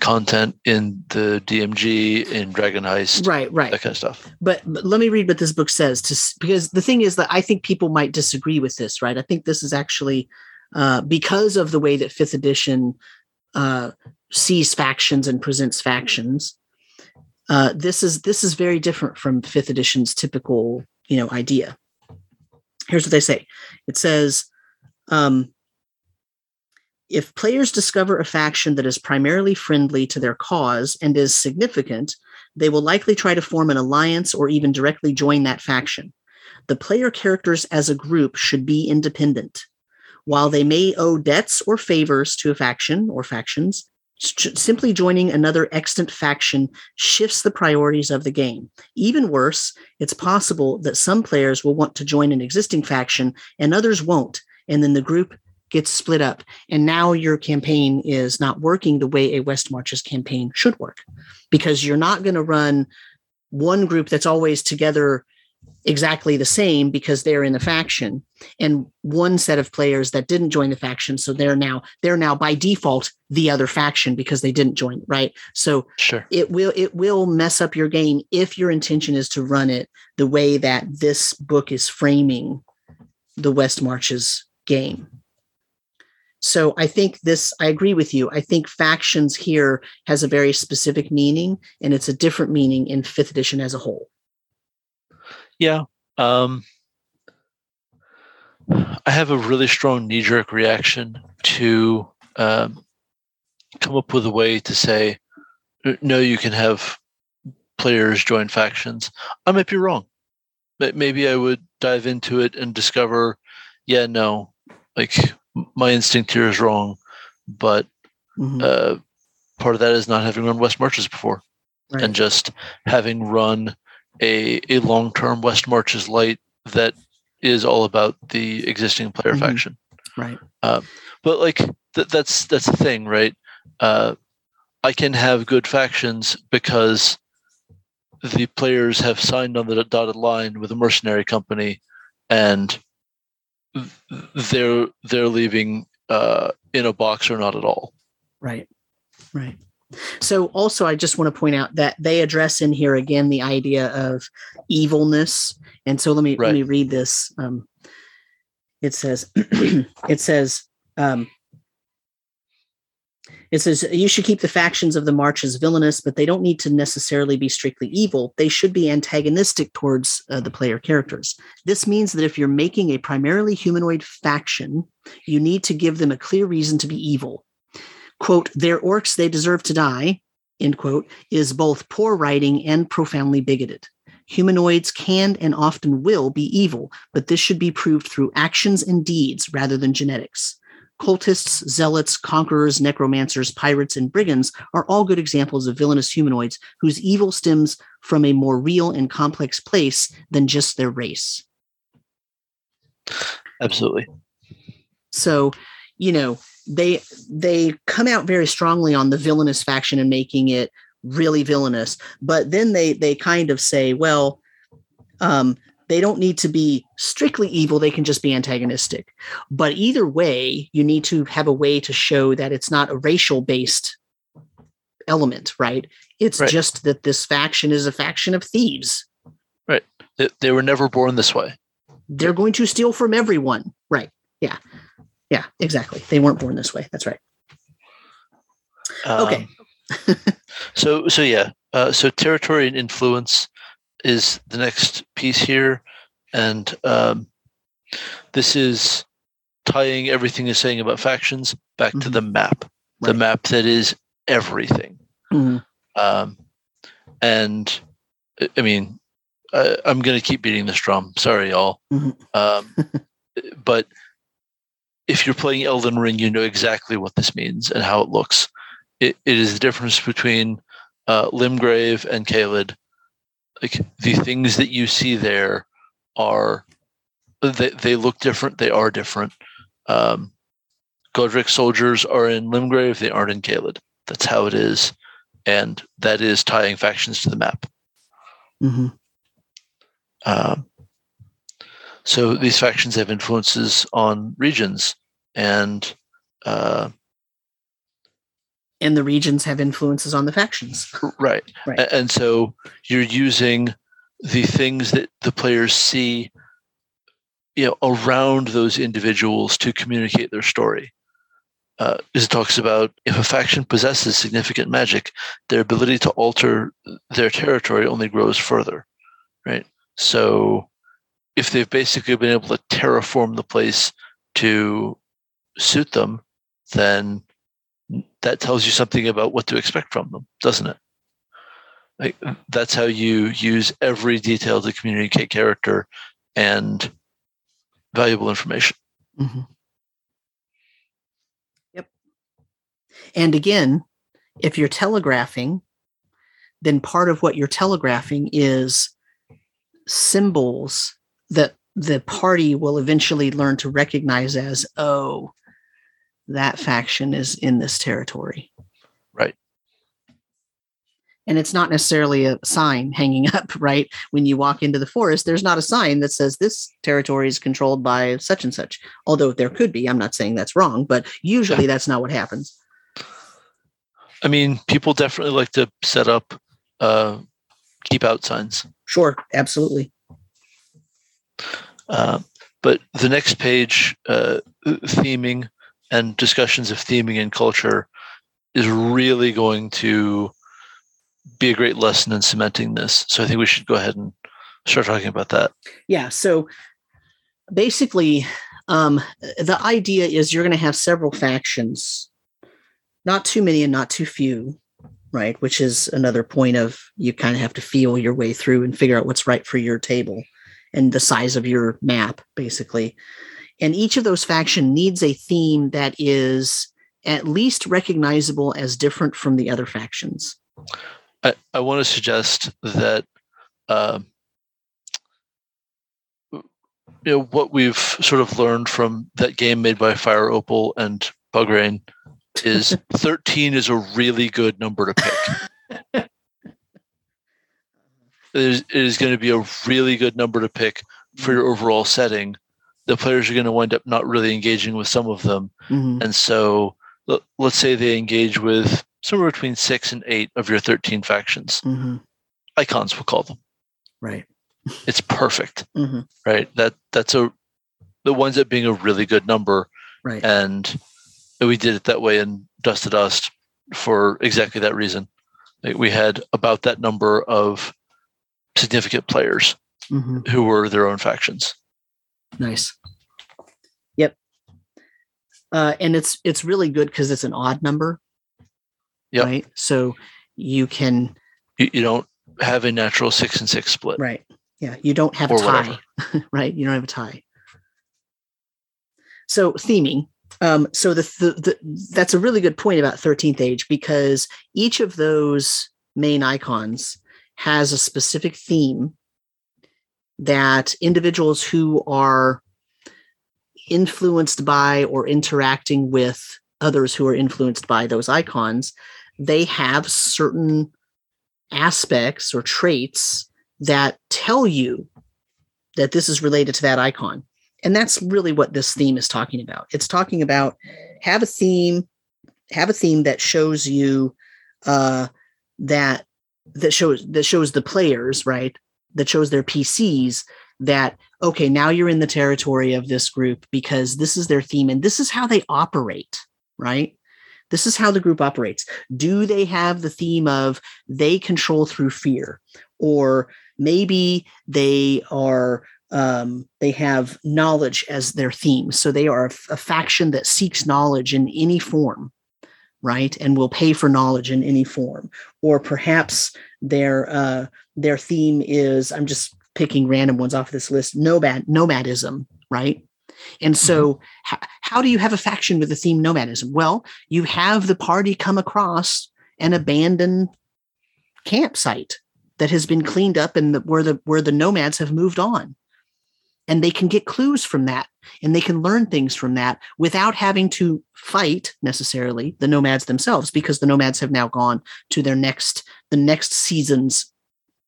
content in the D M G, in Dragon Heist, right, right, that kind of stuff. But, but let me read what this book says, to, because the thing is that I think people might disagree with this, right? I think this is actually uh, because of the way that fifth edition uh, sees factions and presents factions. Uh, this is this is very different from fifth edition's typical, you know, idea. Here's what they say. It says. Um, If players discover a faction that is primarily friendly to their cause and is significant, they will likely try to form an alliance or even directly join that faction. The player characters as a group should be independent. While they may owe debts or favors to a faction or factions, simply joining another extant faction shifts the priorities of the game. Even worse, it's possible that some players will want to join an existing faction and others won't, and then the group gets split up, and now your campaign is not working the way a West Marches campaign should work, because you're not going to run one group that's always together exactly the same because they're in the faction, and one set of players that didn't join the faction, so they're now they're now by default the other faction because they didn't join, right? So sure. it will it will mess up your game if your intention is to run it the way that this book is framing the West Marches game. So I think this, I agree with you. I think factions here has a very specific meaning, and it's a different meaning in fifth edition as a whole. Yeah. Um, I have a really strong knee-jerk reaction to um, come up with a way to say, no, you can have players join factions. I might be wrong. But maybe I would dive into it and discover, yeah, no, like my instinct here is wrong, but mm-hmm. uh, part of that is not having run West Marches before, right. And just having run a a long-term West Marches light that is all about the existing player mm-hmm. faction, right? Uh, but like th- that's that's the thing, right? Uh, I can have good factions because the players have signed on the dotted line with a mercenary company, and they're they're leaving uh, in a box or not at all. Right, right. So also, I just want to point out that they address in here again the idea of evilness. And so let me right. let me read this. Um, it says, it says. Um, It says, you should keep the factions of the marches villainous, but they don't need to necessarily be strictly evil. They should be antagonistic towards uh, the player characters. This means that if you're making a primarily humanoid faction, you need to give them a clear reason to be evil. Quote, "They're orcs, they deserve to die," end quote, is both poor writing and profoundly bigoted. Humanoids can and often will be evil, but this should be proved through actions and deeds rather than genetics. Cultists, zealots, conquerors, necromancers, pirates, and brigands are all good examples of villainous humanoids whose evil stems from a more real and complex place than just their race. Absolutely. So, you know, they they come out very strongly on the villainous faction and making it really villainous, but then they they kind of say, well, um, they don't need to be strictly evil. They can just be antagonistic. But either way, you need to have a way to show that it's not a racial-based element, right? It's right. just that this faction is a faction of thieves. Right. They, they were never born this way. They're going to steal from everyone. Right. Yeah. Yeah, exactly. They weren't born this way. That's right. Um, okay. so, so yeah. Uh, so territory and influence is the next piece here, and um, this is tying everything you're saying about factions back mm-hmm. to the map, right. the map that is everything. Mm-hmm. Um, and I mean, I, I'm going to keep beating this drum. Sorry, y'all. Mm-hmm. Um, but if you're playing Elden Ring, you know exactly what this means and how it looks. It, it is the difference between uh, Limgrave and Caelid. Like the things that you see there are, they, they look different. They are different. Um, Godric soldiers are in Limgrave. They aren't in Caelid. That's how it is. And that is tying factions to the map. Mm-hmm. Um, so these factions have influences on regions and, uh, and the regions have influences on the factions. Right. right. And so you're using the things that the players see, you know, around those individuals to communicate their story. Uh, it talks about if a faction possesses significant magic, their ability to alter their territory only grows further. Right. So if they've basically been able to terraform the place to suit them, then that tells you something about what to expect from them, doesn't it? Like, that's how you use every detail to communicate character and valuable information. Mm-hmm. Yep. And again, if you're telegraphing, then part of what you're telegraphing is symbols that the party will eventually learn to recognize as, oh, that faction is in this territory. Right. And it's not necessarily a sign hanging up, right? When you walk into the forest, there's not a sign that says this territory is controlled by such and such. Although there could be. I'm not saying that's wrong, but usually yeah. that's not what happens. I mean, people definitely like to set up uh, keep out signs. Sure, absolutely. Uh, but the next page, uh, theming, and discussions of theming and culture is really going to be a great lesson in cementing this. So I think we should go ahead and start talking about that. Yeah. So basically, um, the idea is you're going to have several factions, not too many and not too few, right? Which is another point of you kind of have to feel your way through and figure out what's right for your table and the size of your map, basically. And each of those factions needs a theme that is at least recognizable as different from the other factions. I, I want to suggest that uh, you know, what we've sort of learned from that game made by Fire Opal and Bugrain is thirteen is a really good number to pick. It is, it is going to be a really good number to pick for your overall setting. The players are going to wind up not really engaging with some of them. Mm-hmm. And so l- let's say they engage with somewhere between six and eight of your thirteen factions. Mm-hmm. Icons, we'll call them. Right. It's perfect. Mm-hmm. Right. That that's a, that winds up being a really good number. Right. And we did it that way in Dust to Dust for exactly that reason. Like we had about that number of significant players mm-hmm. who were their own factions. Nice. Yep. Uh, and it's it's really good because it's an odd number. Yep. Right. So you can. You, you don't have a natural six and six split. Right. Yeah. You don't have or a tie. Right. You don't have a tie. So theming. Um, so the, the, the that's a really good point about thirteenth Age because each of those main icons has a specific theme that individuals who are influenced by or interacting with others who are influenced by those icons, they have certain aspects or traits that tell you that this is related to that icon. And that's really what this theme is talking about. It's talking about have a theme, have a theme that shows you uh, that that shows that shows the players, right? That shows their P Cs that, okay, now you're in the territory of this group because this is their theme and this is how they operate, right? This is how the group operates. Do they have the theme of they control through fear? Or maybe they are, um, they have knowledge as their theme. So they are a, a faction that seeks knowledge in any form, right? And will pay for knowledge in any form. Or perhaps their uh, their theme is, I'm just picking random ones off this list, nomad, nomadism, right? And so mm-hmm. h- how do you have a faction with the theme nomadism? Well, you have the party come across an abandoned campsite that has been cleaned up and the, where the where the nomads have moved on. And they can get clues from that and they can learn things from that without having to fight necessarily the nomads themselves, because the nomads have now gone to their next, the next season's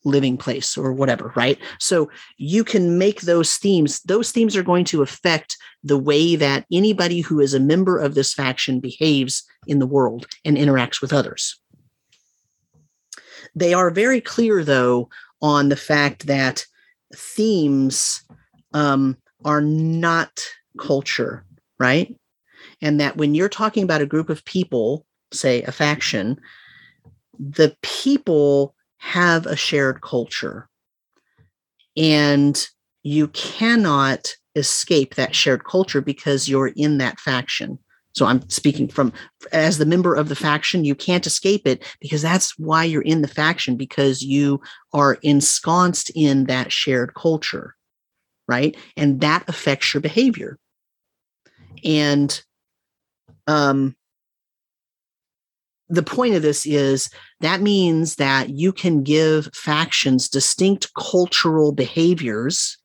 living place or whatever, right? So you can make those themes. Those themes are going to affect the way that anybody who is a member of this faction behaves in the world and interacts with others. They are very clear, though, on the fact that themes um, are not culture, right? And that when you're talking about a group of people, say a faction, the people have a shared culture and you cannot escape that shared culture because you're in that faction. So I'm speaking from as the member of the faction, you can't escape it because that's why you're in the faction, because you are ensconced in that shared culture, right? And that affects your behavior. And um, the point of this is that means that you can give factions distinct cultural behaviors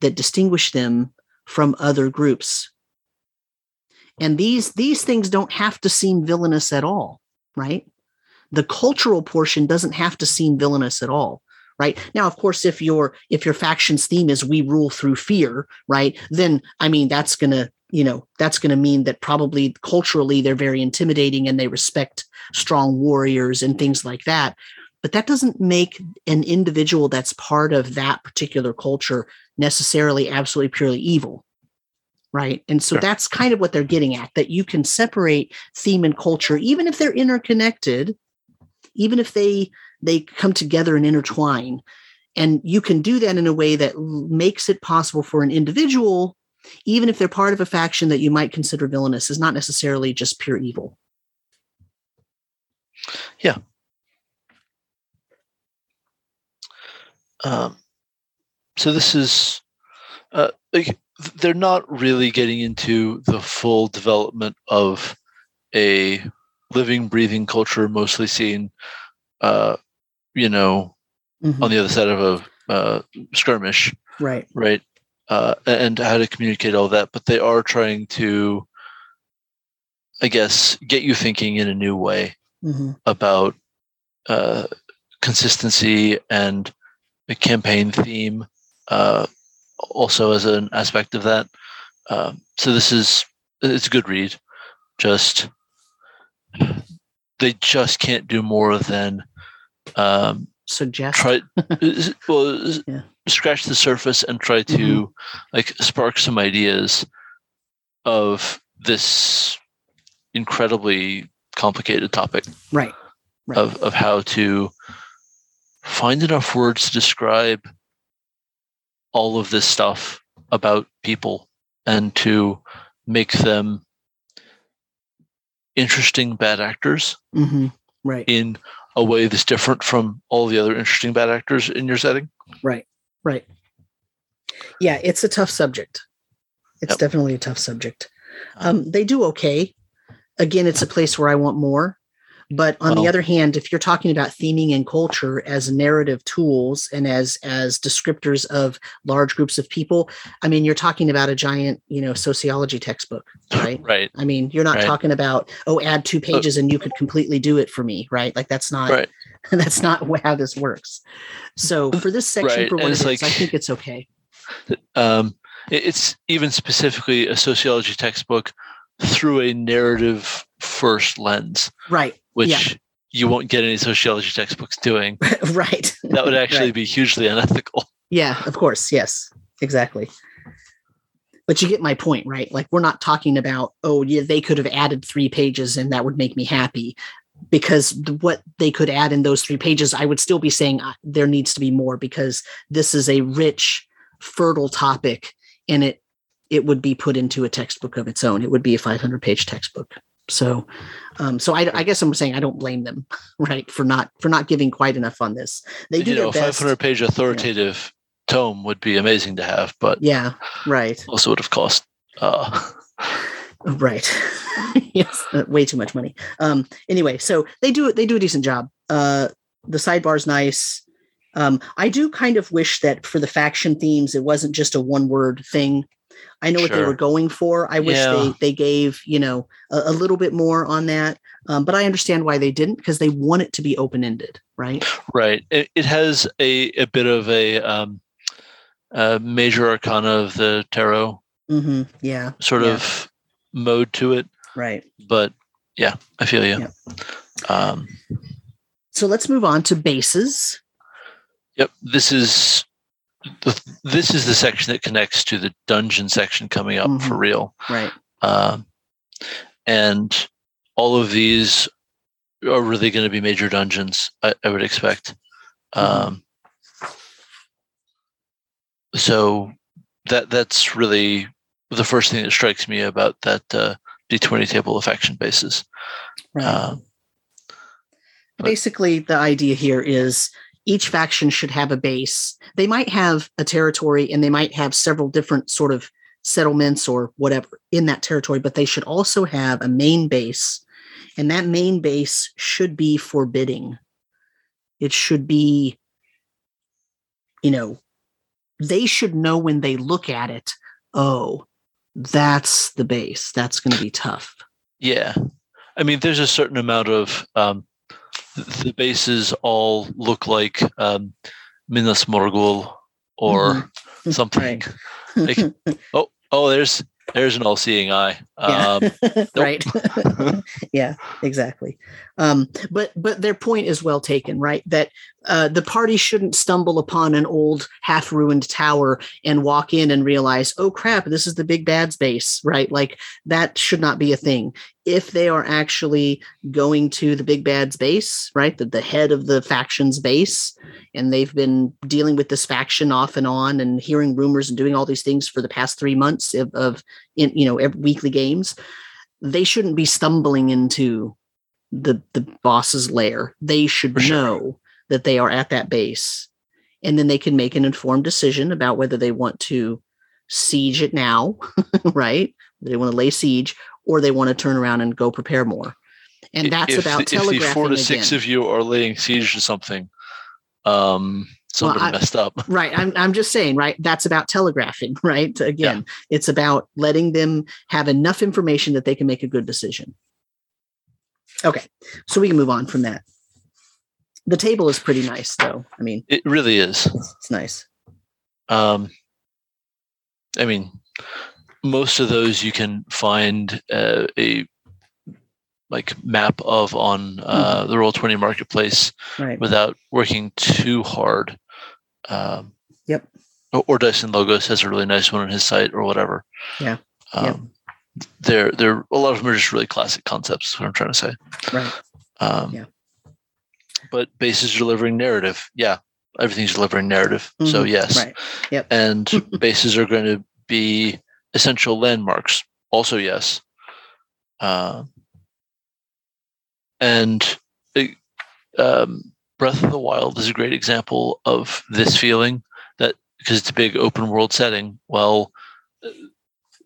that distinguish them from other groups. And these these things don't have to seem villainous at all, right? The cultural portion doesn't have to seem villainous at all. Right now, of course, if your if your faction's theme is we rule through fear, right, then I mean that's gonna you know that's gonna mean that probably culturally they're very intimidating and they respect strong warriors and things like that. But that doesn't make an individual that's part of that particular culture necessarily absolutely purely evil, right? And so yeah. that's kind of what they're getting at, that you can separate theme and culture, even if they're interconnected, even if they they come together and intertwine. And you can do that in a way that makes it possible for an individual, even if they're part of a faction that you might consider villainous, is not necessarily just pure evil. Yeah. Um, so this is, uh, they're not really getting into the full development of a living, breathing culture, mostly seen, uh, you know, mm-hmm. on the other side of a uh, skirmish. Right. Right. Uh, and how to communicate all that, but they are trying to, I guess, get you thinking in a new way mm-hmm. about uh, consistency and a campaign theme, uh, also as an aspect of that. Uh, so this is it's a good read. Just they just can't do more than um, suggest. Try, well, yeah. Scratch the surface and try to mm-hmm. like spark some ideas of this incredibly complicated topic, right? right. Of of how to find enough words to describe all of this stuff about people and to make them interesting bad actors, mm-hmm. right? In a way that's different from all the other interesting bad actors in your setting, right? Right. Yeah, it's a tough subject. It's yep. definitely a tough subject. Um, they do okay. Again, it's a place where I want more. But on well, the other hand, if you're talking about theming and culture as narrative tools and as as descriptors of large groups of people, I mean, you're talking about a giant, you know, sociology textbook, right? Right. I mean, you're not right. talking about, oh, add two pages uh, and you could completely do it for me, right? Like that's not right. that's not how this works. So for this section, right. for what it is, like, I think it's okay. Um, it's even specifically a sociology textbook through a narrative first lens, right? Which yeah. you won't get any sociology textbooks doing. Right. That would actually right. be hugely unethical. Yeah, of course. Yes, exactly. But you get my point, right? Like we're not talking about, oh, yeah, they could have added three pages and that would make me happy, because what they could add in those three pages, I would still be saying uh, there needs to be more, because this is a rich, fertile topic and it, it would be put into a textbook of its own. It would be a five hundred page textbook. So, um, so I, I guess I'm saying I don't blame them, right, for not for not giving quite enough on this. They you do know, their best. A five hundred page authoritative yeah. tome would be amazing to have, but yeah, right. Also, would have cost uh, right, yes, way too much money. Um, anyway, so they do they do a decent job. Uh, the sidebar's nice. Um, I do kind of wish that for the faction themes, it wasn't just a one word thing. I know sure. what they were going for. I wish yeah. they they gave, you know, a, a little bit more on that. Um, but I understand why they didn't, because they want it to be open-ended, right? Right. It, it has a, a bit of a, um, a major arcana of the tarot mm-hmm. yeah. sort yeah. of mode to it. Right. But yeah, I feel you. Yeah. Um, so let's move on to bases. Yep. This is... This is the section that connects to the dungeon section coming up mm-hmm. for real. Right. Um, and all of these are really going to be major dungeons, I, I would expect. Um, mm-hmm. So that that's really the first thing that strikes me about that uh, D twenty table of faction bases. Right. Um, Basically, but- the idea here is... each faction should have a base. They might have a territory and they might have several different sort of settlements or whatever in that territory, but they should also have a main base. And that main base should be forbidding. It should be, you know, they should know when they look at it, oh, that's the base. That's going to be tough. Yeah. I mean, there's a certain amount of, um, the bases all look like um, Minas Morgul or mm-hmm. something. Right. Like, oh, oh, there's There's an all-seeing eye. Um, yeah. Right. Yeah, exactly. Um, but but their point is well taken, right? That uh, the party shouldn't stumble upon an old half-ruined tower and walk in and realize, oh, crap, this is the big bad's base, right? Like, that should not be a thing. If they are actually going to the big bad's base, right, the, the head of the faction's base, and they've been dealing with this faction off and on and hearing rumors and doing all these things for the past three months of, of in, you know, every, weekly games, they shouldn't be stumbling into the the boss's lair. They should for know sure. that they are at that base, and then they can make an informed decision about whether they want to siege it now, right? They want to lay siege, or they want to turn around and go prepare more. And that's if, about telegraphing again. If the four to again. six of you are laying siege to something, um, somebody well, I, messed up. Right. I'm I'm just saying, right? That's about telegraphing, right? Again, yeah. It's about letting them have enough information that they can make a good decision. Okay. So we can move on from that. The table is pretty nice, though. I mean. It really is. It's, it's nice. Um, I mean... Most of those you can find uh, a like map of on uh, the Roll twenty marketplace, right, without working too hard. Um, yep. Or, or Dyson Logos has a really nice one on his site or whatever. Yeah. Um, yep. They're they're a lot of them are just really classic concepts. Is what I'm trying to say. Right. Um, yeah. But bases delivering narrative. Yeah, everything's delivering narrative. Mm-hmm. So yes. Right. Yep. And bases are going to be essential landmarks, also yes. Uh, and it, um, Breath of the Wild is a great example of this feeling, that because it's a big open world setting, well,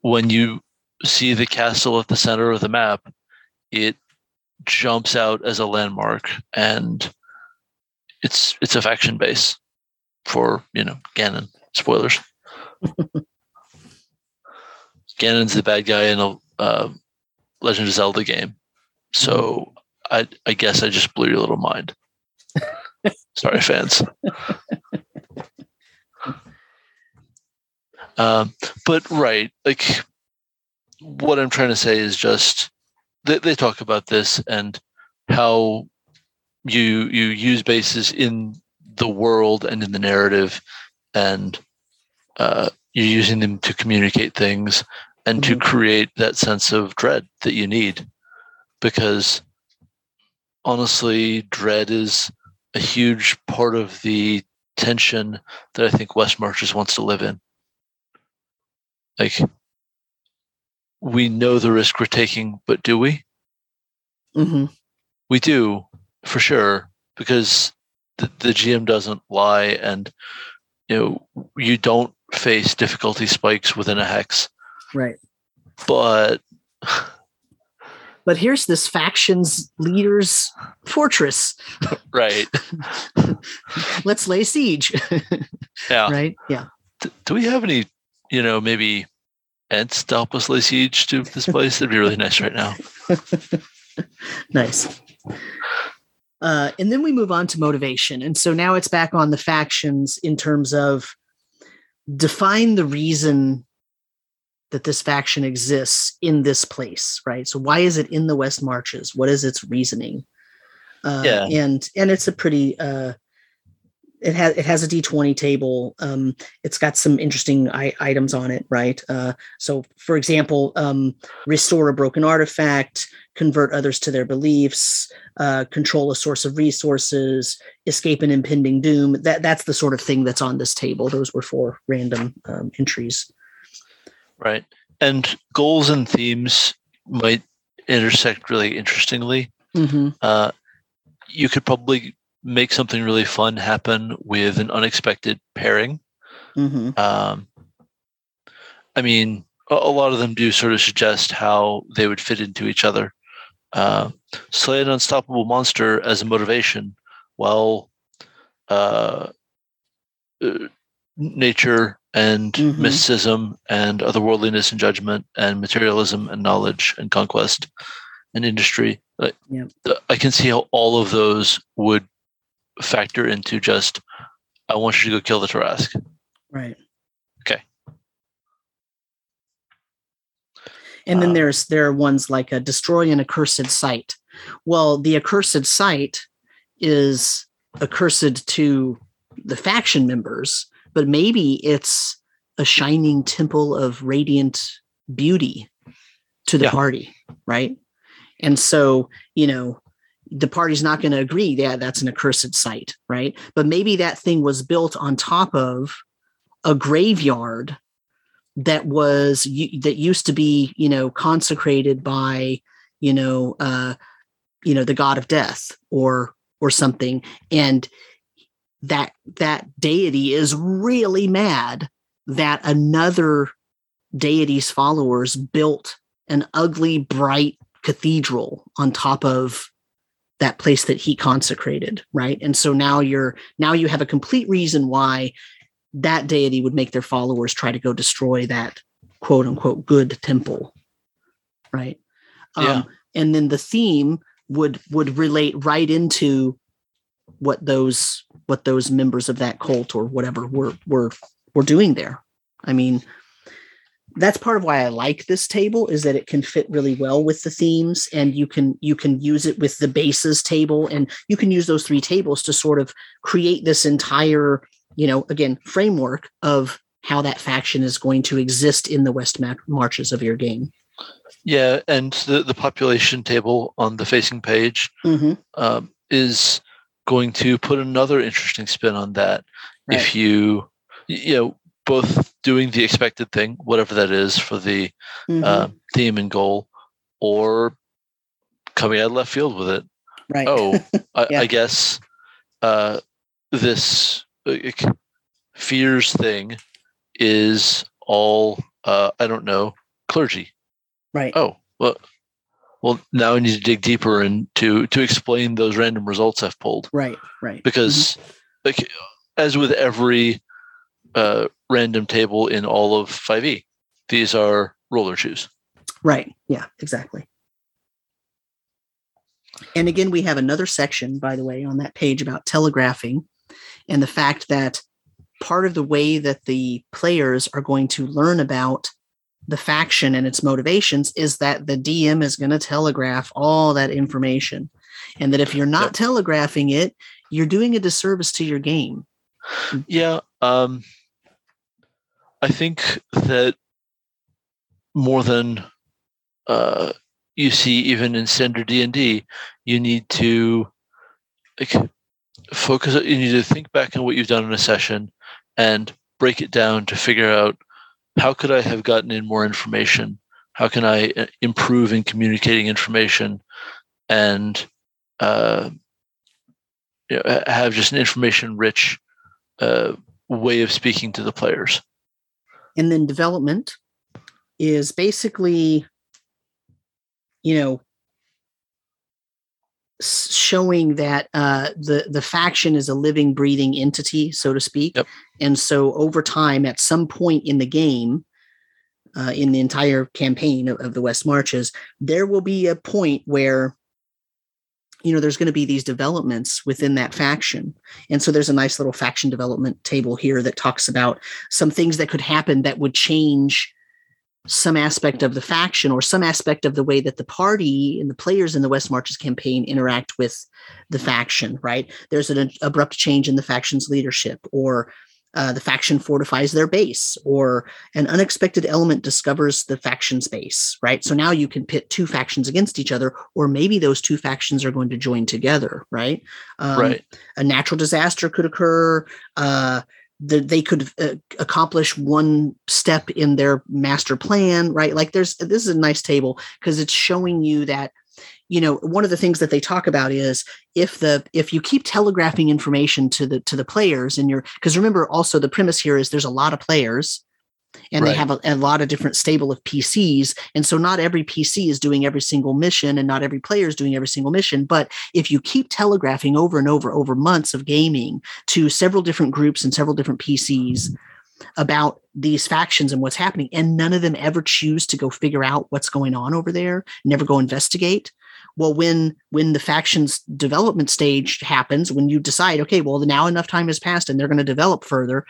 when you see the castle at the center of the map, it jumps out as a landmark, and it's it's a faction base for, you know, Ganon. Spoilers. Ganon's the bad guy in a uh, Legend of Zelda game, so I, I guess I just blew your little mind. Sorry, fans. um, but right, like what I'm trying to say is just they, they talk about this and how you you use bases in the world and in the narrative, and uh, you're using them to communicate things. And to create that sense of dread that you need, because honestly, dread is a huge part of the tension that I think West Marches wants to live in. Like, we know the risk we're taking, but do we? Mm-hmm. We do, for sure, because the, the G M doesn't lie, and you know you don't face difficulty spikes within a hex. Right. But but here's this faction's leader's fortress. Right. Let's lay siege. Yeah. Right? Yeah. D- do we have any, you know, maybe Ents to help us lay siege to this place? That'd be really nice right now. Nice. Uh, and then we move on to motivation. And so now it's back on the factions in terms of define the reason that this faction exists in this place, right? So why is it in the West Marches? What is its reasoning? Uh, yeah. And and it's a pretty, uh, it, ha- it has a D twenty table. Um, it's got some interesting I- items on it, right? Uh, so for example, um, restore a broken artifact, convert others to their beliefs, uh, control a source of resources, escape an impending doom. That That's the sort of thing that's on this table. Those were four random um, entries. Right. And goals and themes might intersect really interestingly. Mm-hmm. Uh, you could probably make something really fun happen with an unexpected pairing. Mm-hmm. Um, I mean, a, a lot of them do sort of suggest how they would fit into each other. Uh, slay an unstoppable monster as a motivation. Well, uh, uh, nature and mm-hmm. mysticism and otherworldliness and judgment and materialism and knowledge and conquest and industry. Like, yeah. I can see how all of those would factor into just, I want you to go kill the Tarrasque. Right. Okay. And then uh, there's there are ones like a destroy an accursed site. Well, the accursed site is accursed to the faction members, but maybe it's a shining temple of radiant beauty to the yeah. party, right? And so, you know, the party's not going to agree that yeah, that's an accursed site, right? But maybe that thing was built on top of a graveyard that was that used to be, you know, consecrated by, you know, uh, you know, the god of death or or something, and that that deity is really mad that another deity's followers built an ugly, bright cathedral on top of that place that he consecrated, right? And so now you're now you have a complete reason why that deity would make their followers try to go destroy that quote unquote good temple, right? Yeah. Um, and then the theme would would relate right into what those what those members of that cult or whatever were were were doing there. I mean, that's part of why I like this table, is that it can fit really well with the themes, and you can you can use it with the bases table, and you can use those three tables to sort of create this entire, you know, again, framework of how that faction is going to exist in the West Marches of your game. Yeah, and the, the population table on the facing page mm-hmm. um, is going to put another interesting spin on that. Right. If you, you know, both doing the expected thing, whatever that is for the mm-hmm. uh, theme and goal, or coming out of left field with it. Right. Oh, I, yeah. I guess uh, this uh, fears thing is all, uh, I don't know, clergy. Right. Oh, well, well, now I need to dig deeper and to, to explain those random results I've pulled. Right, right. Because mm-hmm. like, as with every uh, random table in all of five E, these are roller shoes. Right. Yeah, exactly. And again, we have another section, by the way, on that page about telegraphing and the fact that part of the way that the players are going to learn about the faction and its motivations is that the D M is going to telegraph all that information, and that if you're not yep. telegraphing it, you're doing a disservice to your game. Yeah. Um, I think that more than uh, you see even in standard D and D, you need to like, focus. You need to think back on what you've done in a session and break it down to figure out, how could I have gotten in more information? How can I improve in communicating information, and uh, you know, have just an information-rich uh, way of speaking to the players? And then development is basically, you know, showing that uh, the the faction is a living, breathing entity, so to speak. Yep. And so over time, at some point in the game, uh, in the entire campaign of, of the West Marches, there will be a point where, you know, there's going to be these developments within that faction. And so there's a nice little faction development table here that talks about some things that could happen that would change some aspect of the faction or some aspect of the way that the party and the players in the West Marches campaign interact with the faction, right? There's an abrupt change in the faction's leadership, or uh, the faction fortifies their base, or an unexpected element discovers the faction's base, right? So now you can pit two factions against each other, or maybe those two factions are going to join together, right? Um, right. A natural disaster could occur, uh, that they could uh, accomplish one step in their master plan, right? Like there's, this is a nice table because it's showing you that, you know, one of the things that they talk about is if the, if you keep telegraphing information to the, to the players in your, because remember also the premise here is there's a lot of players and right. they have a, a lot of different stable of P Cs. And so not every P C is doing every single mission, and not every player is doing every single mission. But if you keep telegraphing over and over, over months of gaming to several different groups and several different P Cs about these factions and what's happening, and none of them ever choose to go figure out what's going on over there, never go investigate. Well, when when the faction's development stage happens, when you decide, okay, well, now enough time has passed and they're going to develop further,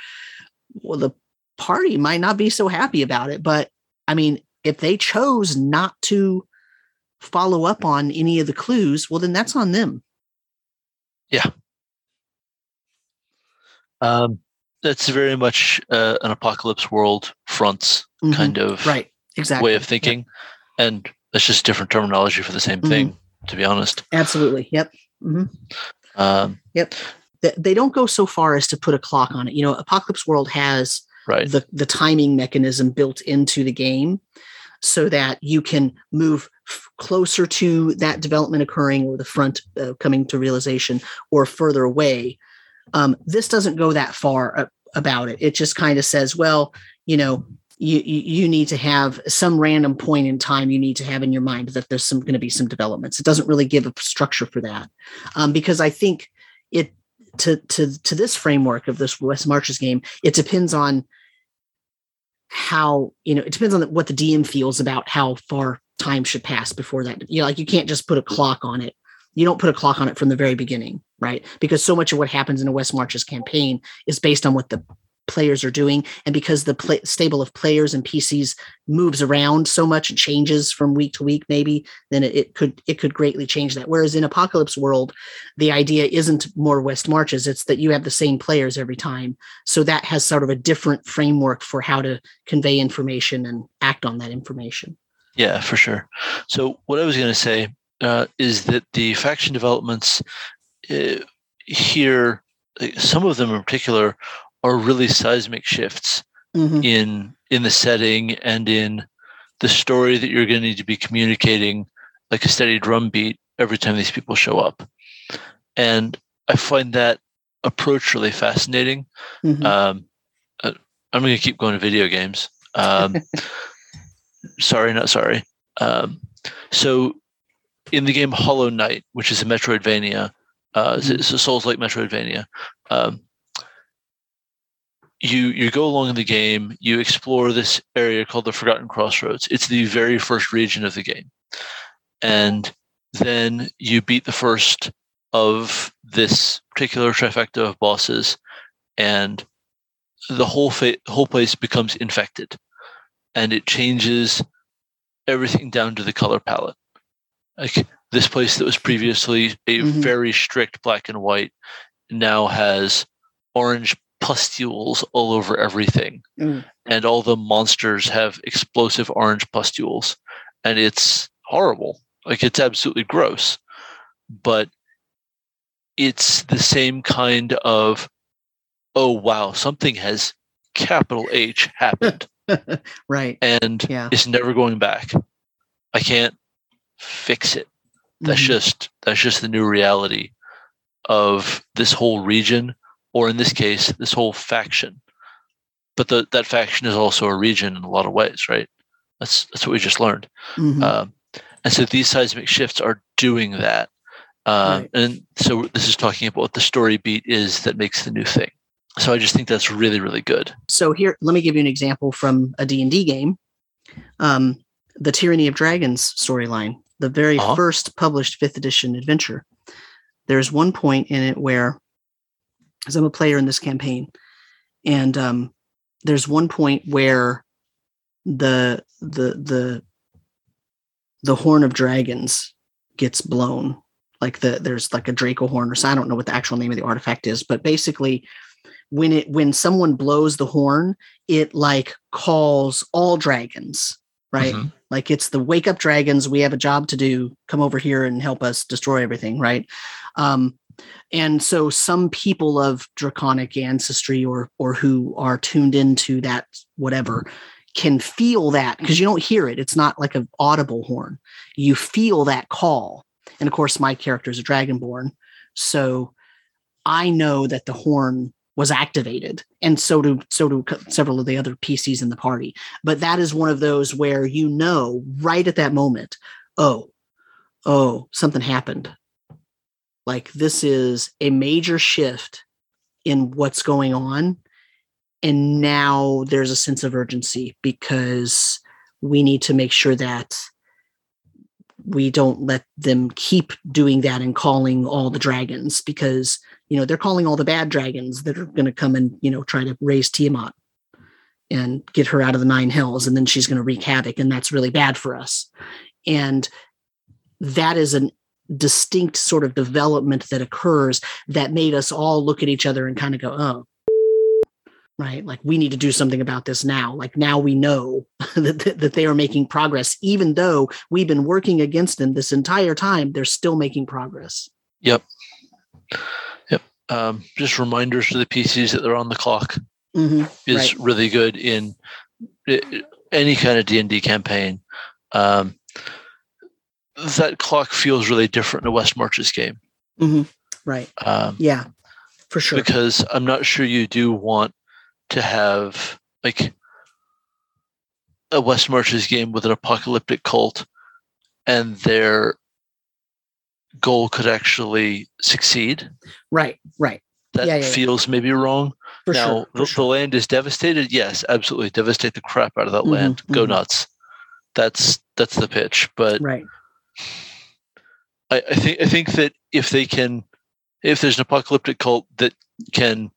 well, the party might not be so happy about it, but I mean, If they chose not to follow up on any of the clues, well, then that's on them. Yeah. Um, that's very much uh, an Apocalypse World front mm-hmm. kind of right. exactly. way of thinking. Yep. And that's just different terminology for the same mm-hmm. thing, to be honest. Absolutely. Yep. Mm-hmm. Um, yep. They, they don't go so far as to put a clock on it. You know, Apocalypse World has right. the, the timing mechanism built into the game so that you can move f- closer to that development occurring or the front uh, coming to realization or further away. Um, this doesn't go that far uh, about it. It just kind of says, well, you know, you, you you need to have some random point in time you need to have in your mind that there's some going to be some developments. It doesn't really give a structure for that um, because I think it to to to this framework of this West Marches game, it depends on how, you know, it depends on what the D M feels about how far time should pass before that. You know, like you can't just put a clock on it. You don't put a clock on it from the very beginning, right? Because so much of what happens in a West Marches campaign is based on what the players are doing. And because the play- stable of players and P Cs moves around so much and changes from week to week, maybe, then it, it could it could greatly change that. Whereas in Apocalypse World, the idea isn't more West Marches. It's that you have the same players every time. So that has sort of a different framework for how to convey information and act on that information. Yeah, for sure. So what I was going to say uh, is that the faction developments uh, here, some of them in particular, are really seismic shifts mm-hmm. in in the setting and in the story that you're going to need to be communicating, like a steady drumbeat every time these people show up. And I find that approach really fascinating. Mm-hmm. Um, I, I'm going to keep going to video games. Um, sorry, not sorry. Um, so in the game Hollow Knight, which is a Metroidvania, uh, mm-hmm. it's a Souls-like Metroidvania, um, You you go along in the game, you explore this area called the Forgotten Crossroads. It's the very first region of the game. And then you beat the first of this particular trifecta of bosses, and the whole fa- whole place becomes infected. And it changes everything down to the color palette. Like this place that was previously a mm-hmm. very strict black and white now has orange pustules all over everything, mm. and all the monsters have explosive orange pustules, and it's horrible. Like it's absolutely gross, but it's the same kind of, oh wow, something has capital H happened, right? And yeah. it's never going back. I can't fix it. That's mm-hmm. just that's just the new reality of this whole region. Or in this case, this whole faction. But the, that faction is also a region in a lot of ways, right? That's that's what we just learned. Mm-hmm. Um, and so these seismic shifts are doing that. Um, right. And so this is talking about what the story beat is that makes the new thing. So I just think that's really, really good. So here, let me give you an example from a D and D game. Um, the Tyranny of Dragons storyline, the very uh-huh. first published fifth edition adventure. There's one point in it where... because I'm a player in this campaign, and um, there's one point where the the the the horn of dragons gets blown, like the there's like a Draco horn, or so I don't know what the actual name of the artifact is, but basically, when it when someone blows the horn, it like calls all dragons, right? Mm-hmm. Like it's the wake up dragons. We have a job to do. Come over here and help us destroy everything, right? Um, And so some people of draconic ancestry or or who are tuned into that whatever can feel that, because you don't hear it. It's not like an audible horn. You feel that call. And of course, my character is a dragonborn. So I know that the horn was activated, and so do so do several of the other P Cs in the party. But that is one of those where you know right at that moment, oh, oh, something happened. Like this is a major shift in what's going on. And now there's a sense of urgency because we need to make sure that we don't let them keep doing that and calling all the dragons, because, you know, they're calling all the bad dragons that are going to come and, you know, try to raise Tiamat. and get her out of the nine hells, and then she's going to wreak havoc, and that's really bad for us. And that is a distinct sort of development that occurs that made us all look at each other and kind of go, oh, right, like we need to do something about this now. Like now we know that, that they are making progress, even though we've been working against them this entire time, they're still making progress. Yep. Yep. Um, just reminders to the P Cs that they're on the clock mm-hmm. is right. really good in any kind of D and D campaign. Um, that clock feels really different in a West Marches game. Mm-hmm. Right. Um, yeah, for sure. Because I'm not sure you do want to have like a West Marches game with an apocalyptic cult and their goal could actually succeed. Right, right. That yeah, yeah, feels yeah. maybe wrong. For now, sure, the, sure. the land is devastated. Yes, absolutely. Devastate the crap out of that mm-hmm, land. Go mm-hmm. nuts. That's that's the pitch. But right. I, I think I think that if they can, if there's an apocalyptic cult that can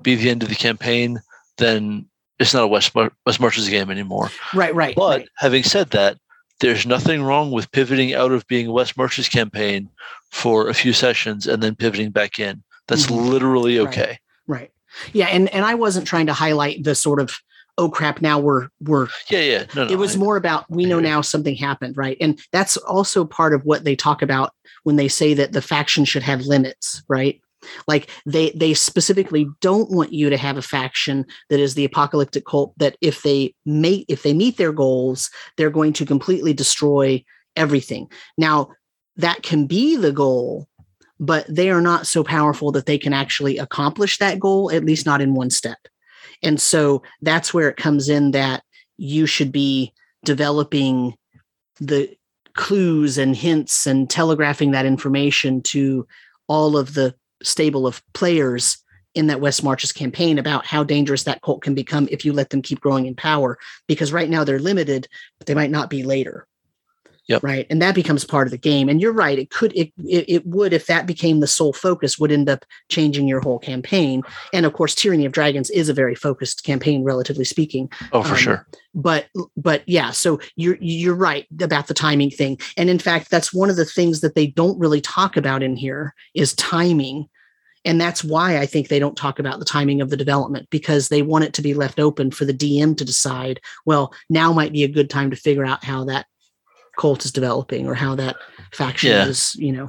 be the end of the campaign, then it's not a West, Mar- West Marches game anymore. Right, right. But right. having said that, there's nothing wrong with pivoting out of being a West Marches campaign for a few sessions and then pivoting back in. That's mm-hmm. literally okay. Right. right. Yeah, and, and I wasn't trying to highlight the sort of, oh crap, now we're we're yeah, yeah. No, no, it was I, more about we know now something happened, right? And that's also part of what they talk about when they say that the faction should have limits, right? Like they they specifically don't want you to have a faction that is the apocalyptic cult that if they make if they meet their goals, they're going to completely destroy everything. Now, that can be the goal, but they are not so powerful that they can actually accomplish that goal, at least not in one step. And so that's where it comes in that you should be developing the clues and hints and telegraphing that information to all of the stable of players in that West Marches campaign about how dangerous that cult can become if you let them keep growing in power, because right now they're limited, but they might not be later. Yep. Right. And that becomes part of the game. And you're right. It could, it, it, it would, if that became the sole focus, would end up changing your whole campaign. And of course, Tyranny of Dragons is a very focused campaign, relatively speaking. Oh, for um, sure. But, but yeah, so you're, you're right about the timing thing. And in fact, that's one of the things that they don't really talk about in here is timing. And that's why I think they don't talk about the timing of the development, because they want it to be left open for the D M to decide, well, now might be a good time to figure out how that cult is developing or how that faction yeah. is, you know,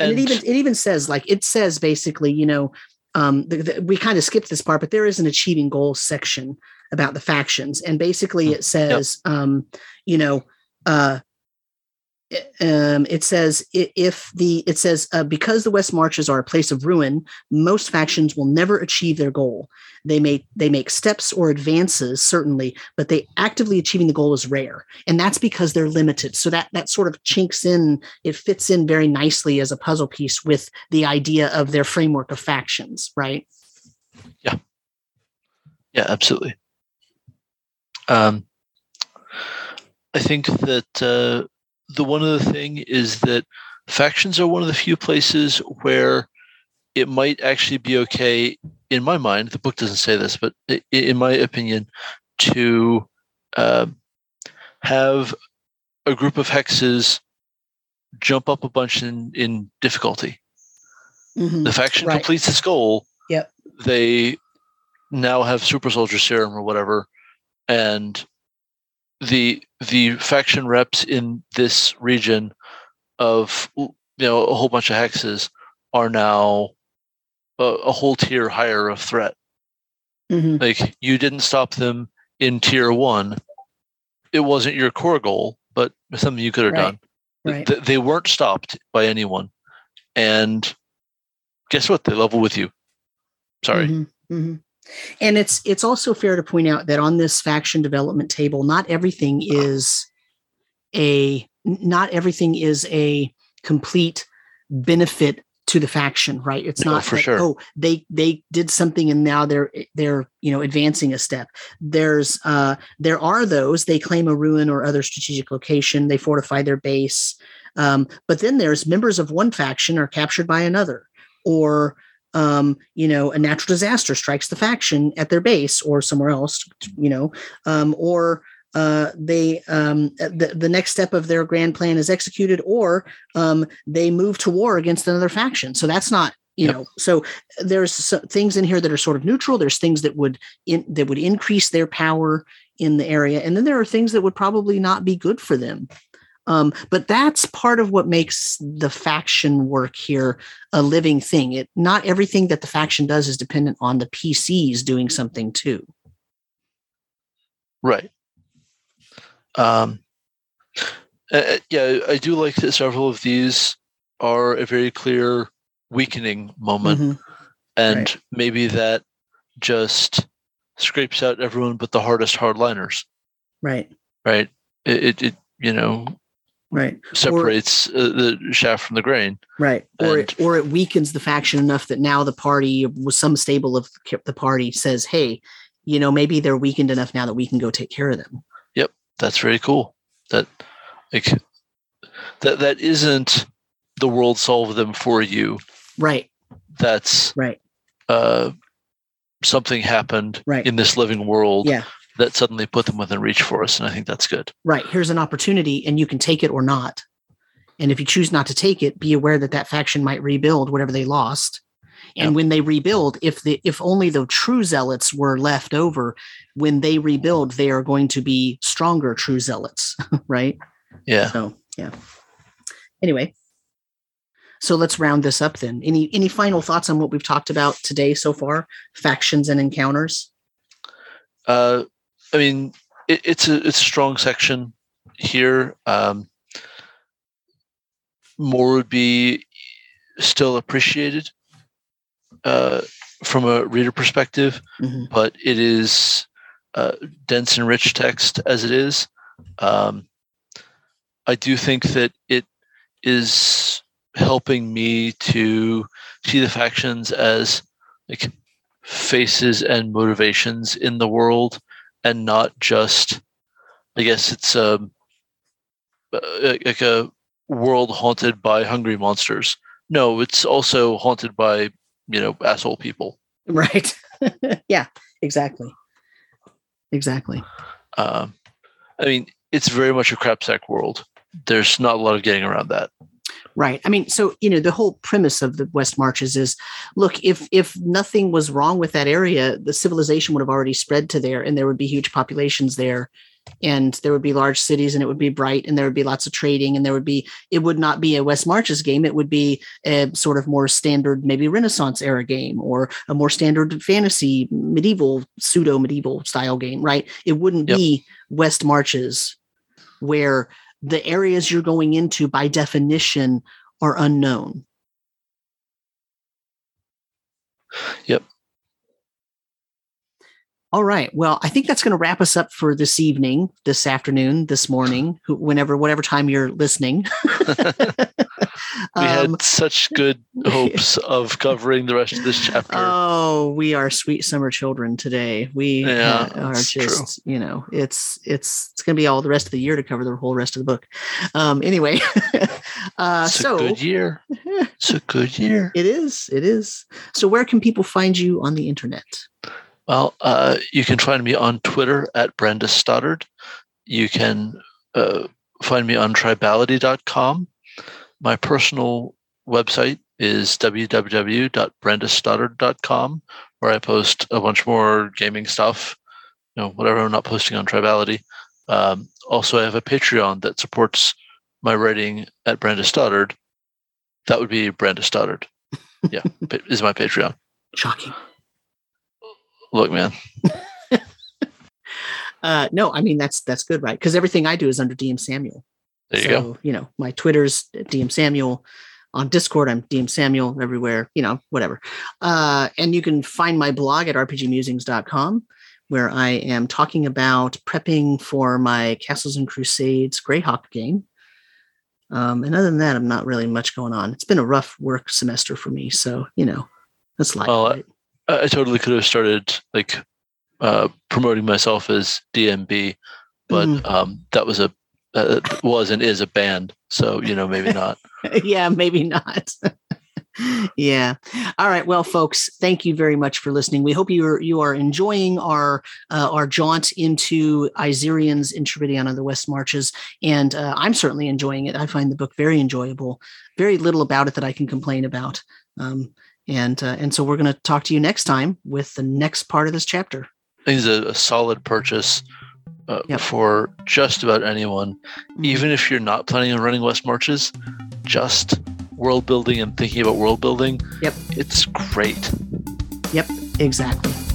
and, and it even, it even says like, it says basically, you know, um, the, the, we kind of skipped this part, but there is an achieving goals section about the factions. And basically it says, yep. um, you know, uh, it, um, it says if the, it says, uh, because the West Marches are a place of ruin, most factions will never achieve their goal. They may, they make steps or advances, certainly, but they actively achieving the goal is rare. And that's because they're limited. So that, that sort of chinks in, it fits in very nicely as a puzzle piece with the idea of their framework of factions, right? Yeah. Yeah, absolutely. Um, I think that, uh, the one other thing is that factions are one of the few places where it might actually be okay, in my mind, the book doesn't say this, but in my opinion, to uh, have a group of hexes jump up a bunch in, in difficulty. Mm-hmm. The faction right. completes its goal. Yep. They now have super soldier serum or whatever, and the the faction reps in this region of, you know, a whole bunch of hexes are now a, a whole tier higher of threat. Mm-hmm. Like you didn't stop them in tier one. It wasn't your core goal, but something you could have right. done. Right. Th- they weren't stopped by anyone. And guess what? They level with you. Sorry. Mm-hmm. Mm-hmm. And it's it's also fair to point out that on this faction development table, not everything is a not everything is a complete benefit to the faction, right? It's no, not for like, sure. oh, they they did something and now they're they're you know advancing a step. There's uh there are those they claim a ruin or other strategic location, they fortify their base, um, but then there's members of one faction are captured by another, or um, you know, a natural disaster strikes the faction at their base or somewhere else, you know, um, or uh, they um, the, the next step of their grand plan is executed, or um, they move to war against another faction. So that's not, you yep. know, so there's so, things in here that are sort of neutral. There's things that would in, that would increase their power in the area. And then there are things that would probably not be good for them. Um, but that's part of what makes the faction work here a living thing. It not everything that the faction does is dependent on the P Cs doing something too. Right. Um, uh, yeah, I do like that several of these are a very clear weakening moment, mm-hmm. and right. maybe that just scrapes out everyone but the hardest hardliners. Right. Right. It, it, it you know. Right. Separates or, uh, the chaff from the grain. Right. Or it, or it weakens the faction enough that now the party, with some stable of the party, says, hey, you know, maybe they're weakened enough now that we can go take care of them. Yep. That's very cool. That like, that that isn't the world solve them for you. Right. That's right. Uh, something happened right. in this living world. Yeah. That suddenly put them within reach for us. And I think that's good. Right. Here's an opportunity and you can take it or not. And if you choose not to take it, be aware that that faction might rebuild whatever they lost. Yep. And when they rebuild, if the, if only the true zealots were left over, when they rebuild, they are going to be stronger true zealots. Right. Yeah. So, yeah. Anyway. So let's round this up then. Any, any final thoughts on what we've talked about today so far? Factions and encounters. Uh, I mean, it, it's a it's a strong section here. Um, more would be still appreciated uh, from a reader perspective, mm-hmm. but it is uh, dense and rich text as it is. Um, I do think that it is helping me to see the factions as like faces and motivations in the world. And not just, I guess it's um, like a world haunted by hungry monsters. No, it's also haunted by, you know, asshole people. Right. Yeah, exactly. Exactly. Um, I mean, it's very much a crapsack world. There's not a lot of getting around that. Right. I mean, so, you know, the whole premise of the West Marches is, look, if if nothing was wrong with that area, the civilization would have already spread to there, and there would be huge populations there, and there would be large cities, and it would be bright, and there would be lots of trading, and there would be, it would not be a West Marches game. It would be a sort of more standard, maybe Renaissance era game, or a more standard fantasy, medieval, pseudo-medieval style game, right? It wouldn't yep. be West Marches where the areas you're going into by definition are unknown. Yep. All right. Well, I think that's going to wrap us up for this evening, this afternoon, this morning, whenever, whatever time you're listening. We um, had such good hopes of covering the rest of this chapter. Oh, we are sweet summer children today. We yeah, uh, are just, true. you know, it's, it's, it's going to be all the rest of the year to cover the whole rest of the book. Um, anyway. uh, it's so a good year. It's a good year. It is. It is. So where can people find you on the internet? Well, uh, you can find me on Twitter at Brandes Stoddard. You can uh, find me on tribality dot com. My personal website is w w w dot brandes stoddard dot com, where I post a bunch more gaming stuff, you know, whatever I'm not posting on Tribality. Um, also, I have a Patreon that supports my writing at Brandes Stoddard. That would be Brandes Stoddard. Yeah, is my Patreon. Shocking. Look, man. uh, no, I mean, that's that's good, right? Because everything I do is under D M Samuel. There you so, go. You know, my Twitter's D M Samuel. On Discord, I'm D M Samuel everywhere, you know, whatever. Uh, and you can find my blog at r p g musings dot com, where I am talking about prepping for my Castles and Crusades Greyhawk game. Um, and other than that, I'm not really much going on. It's been a rough work semester for me. So, you know, that's life. Oh, right? I- I totally could have started like uh, promoting myself as D M B, but mm. um, that was a uh, was and is a band, so you know maybe not. Yeah, maybe not. Yeah. All right. Well, folks, thank you very much for listening. We hope you are you are enjoying our uh, our jaunt into Isirians in Chiridian on the West Marches, and uh, I'm certainly enjoying it. I find the book very enjoyable. Very little about it that I can complain about, um, and uh, and so we're going to talk to you next time with the next part of this chapter. It's a, a solid purchase uh, yep. for just about anyone, mm-hmm. even if you're not planning on running West Marches. Just world building and thinking about world building. Yep. It's great. Yep, exactly.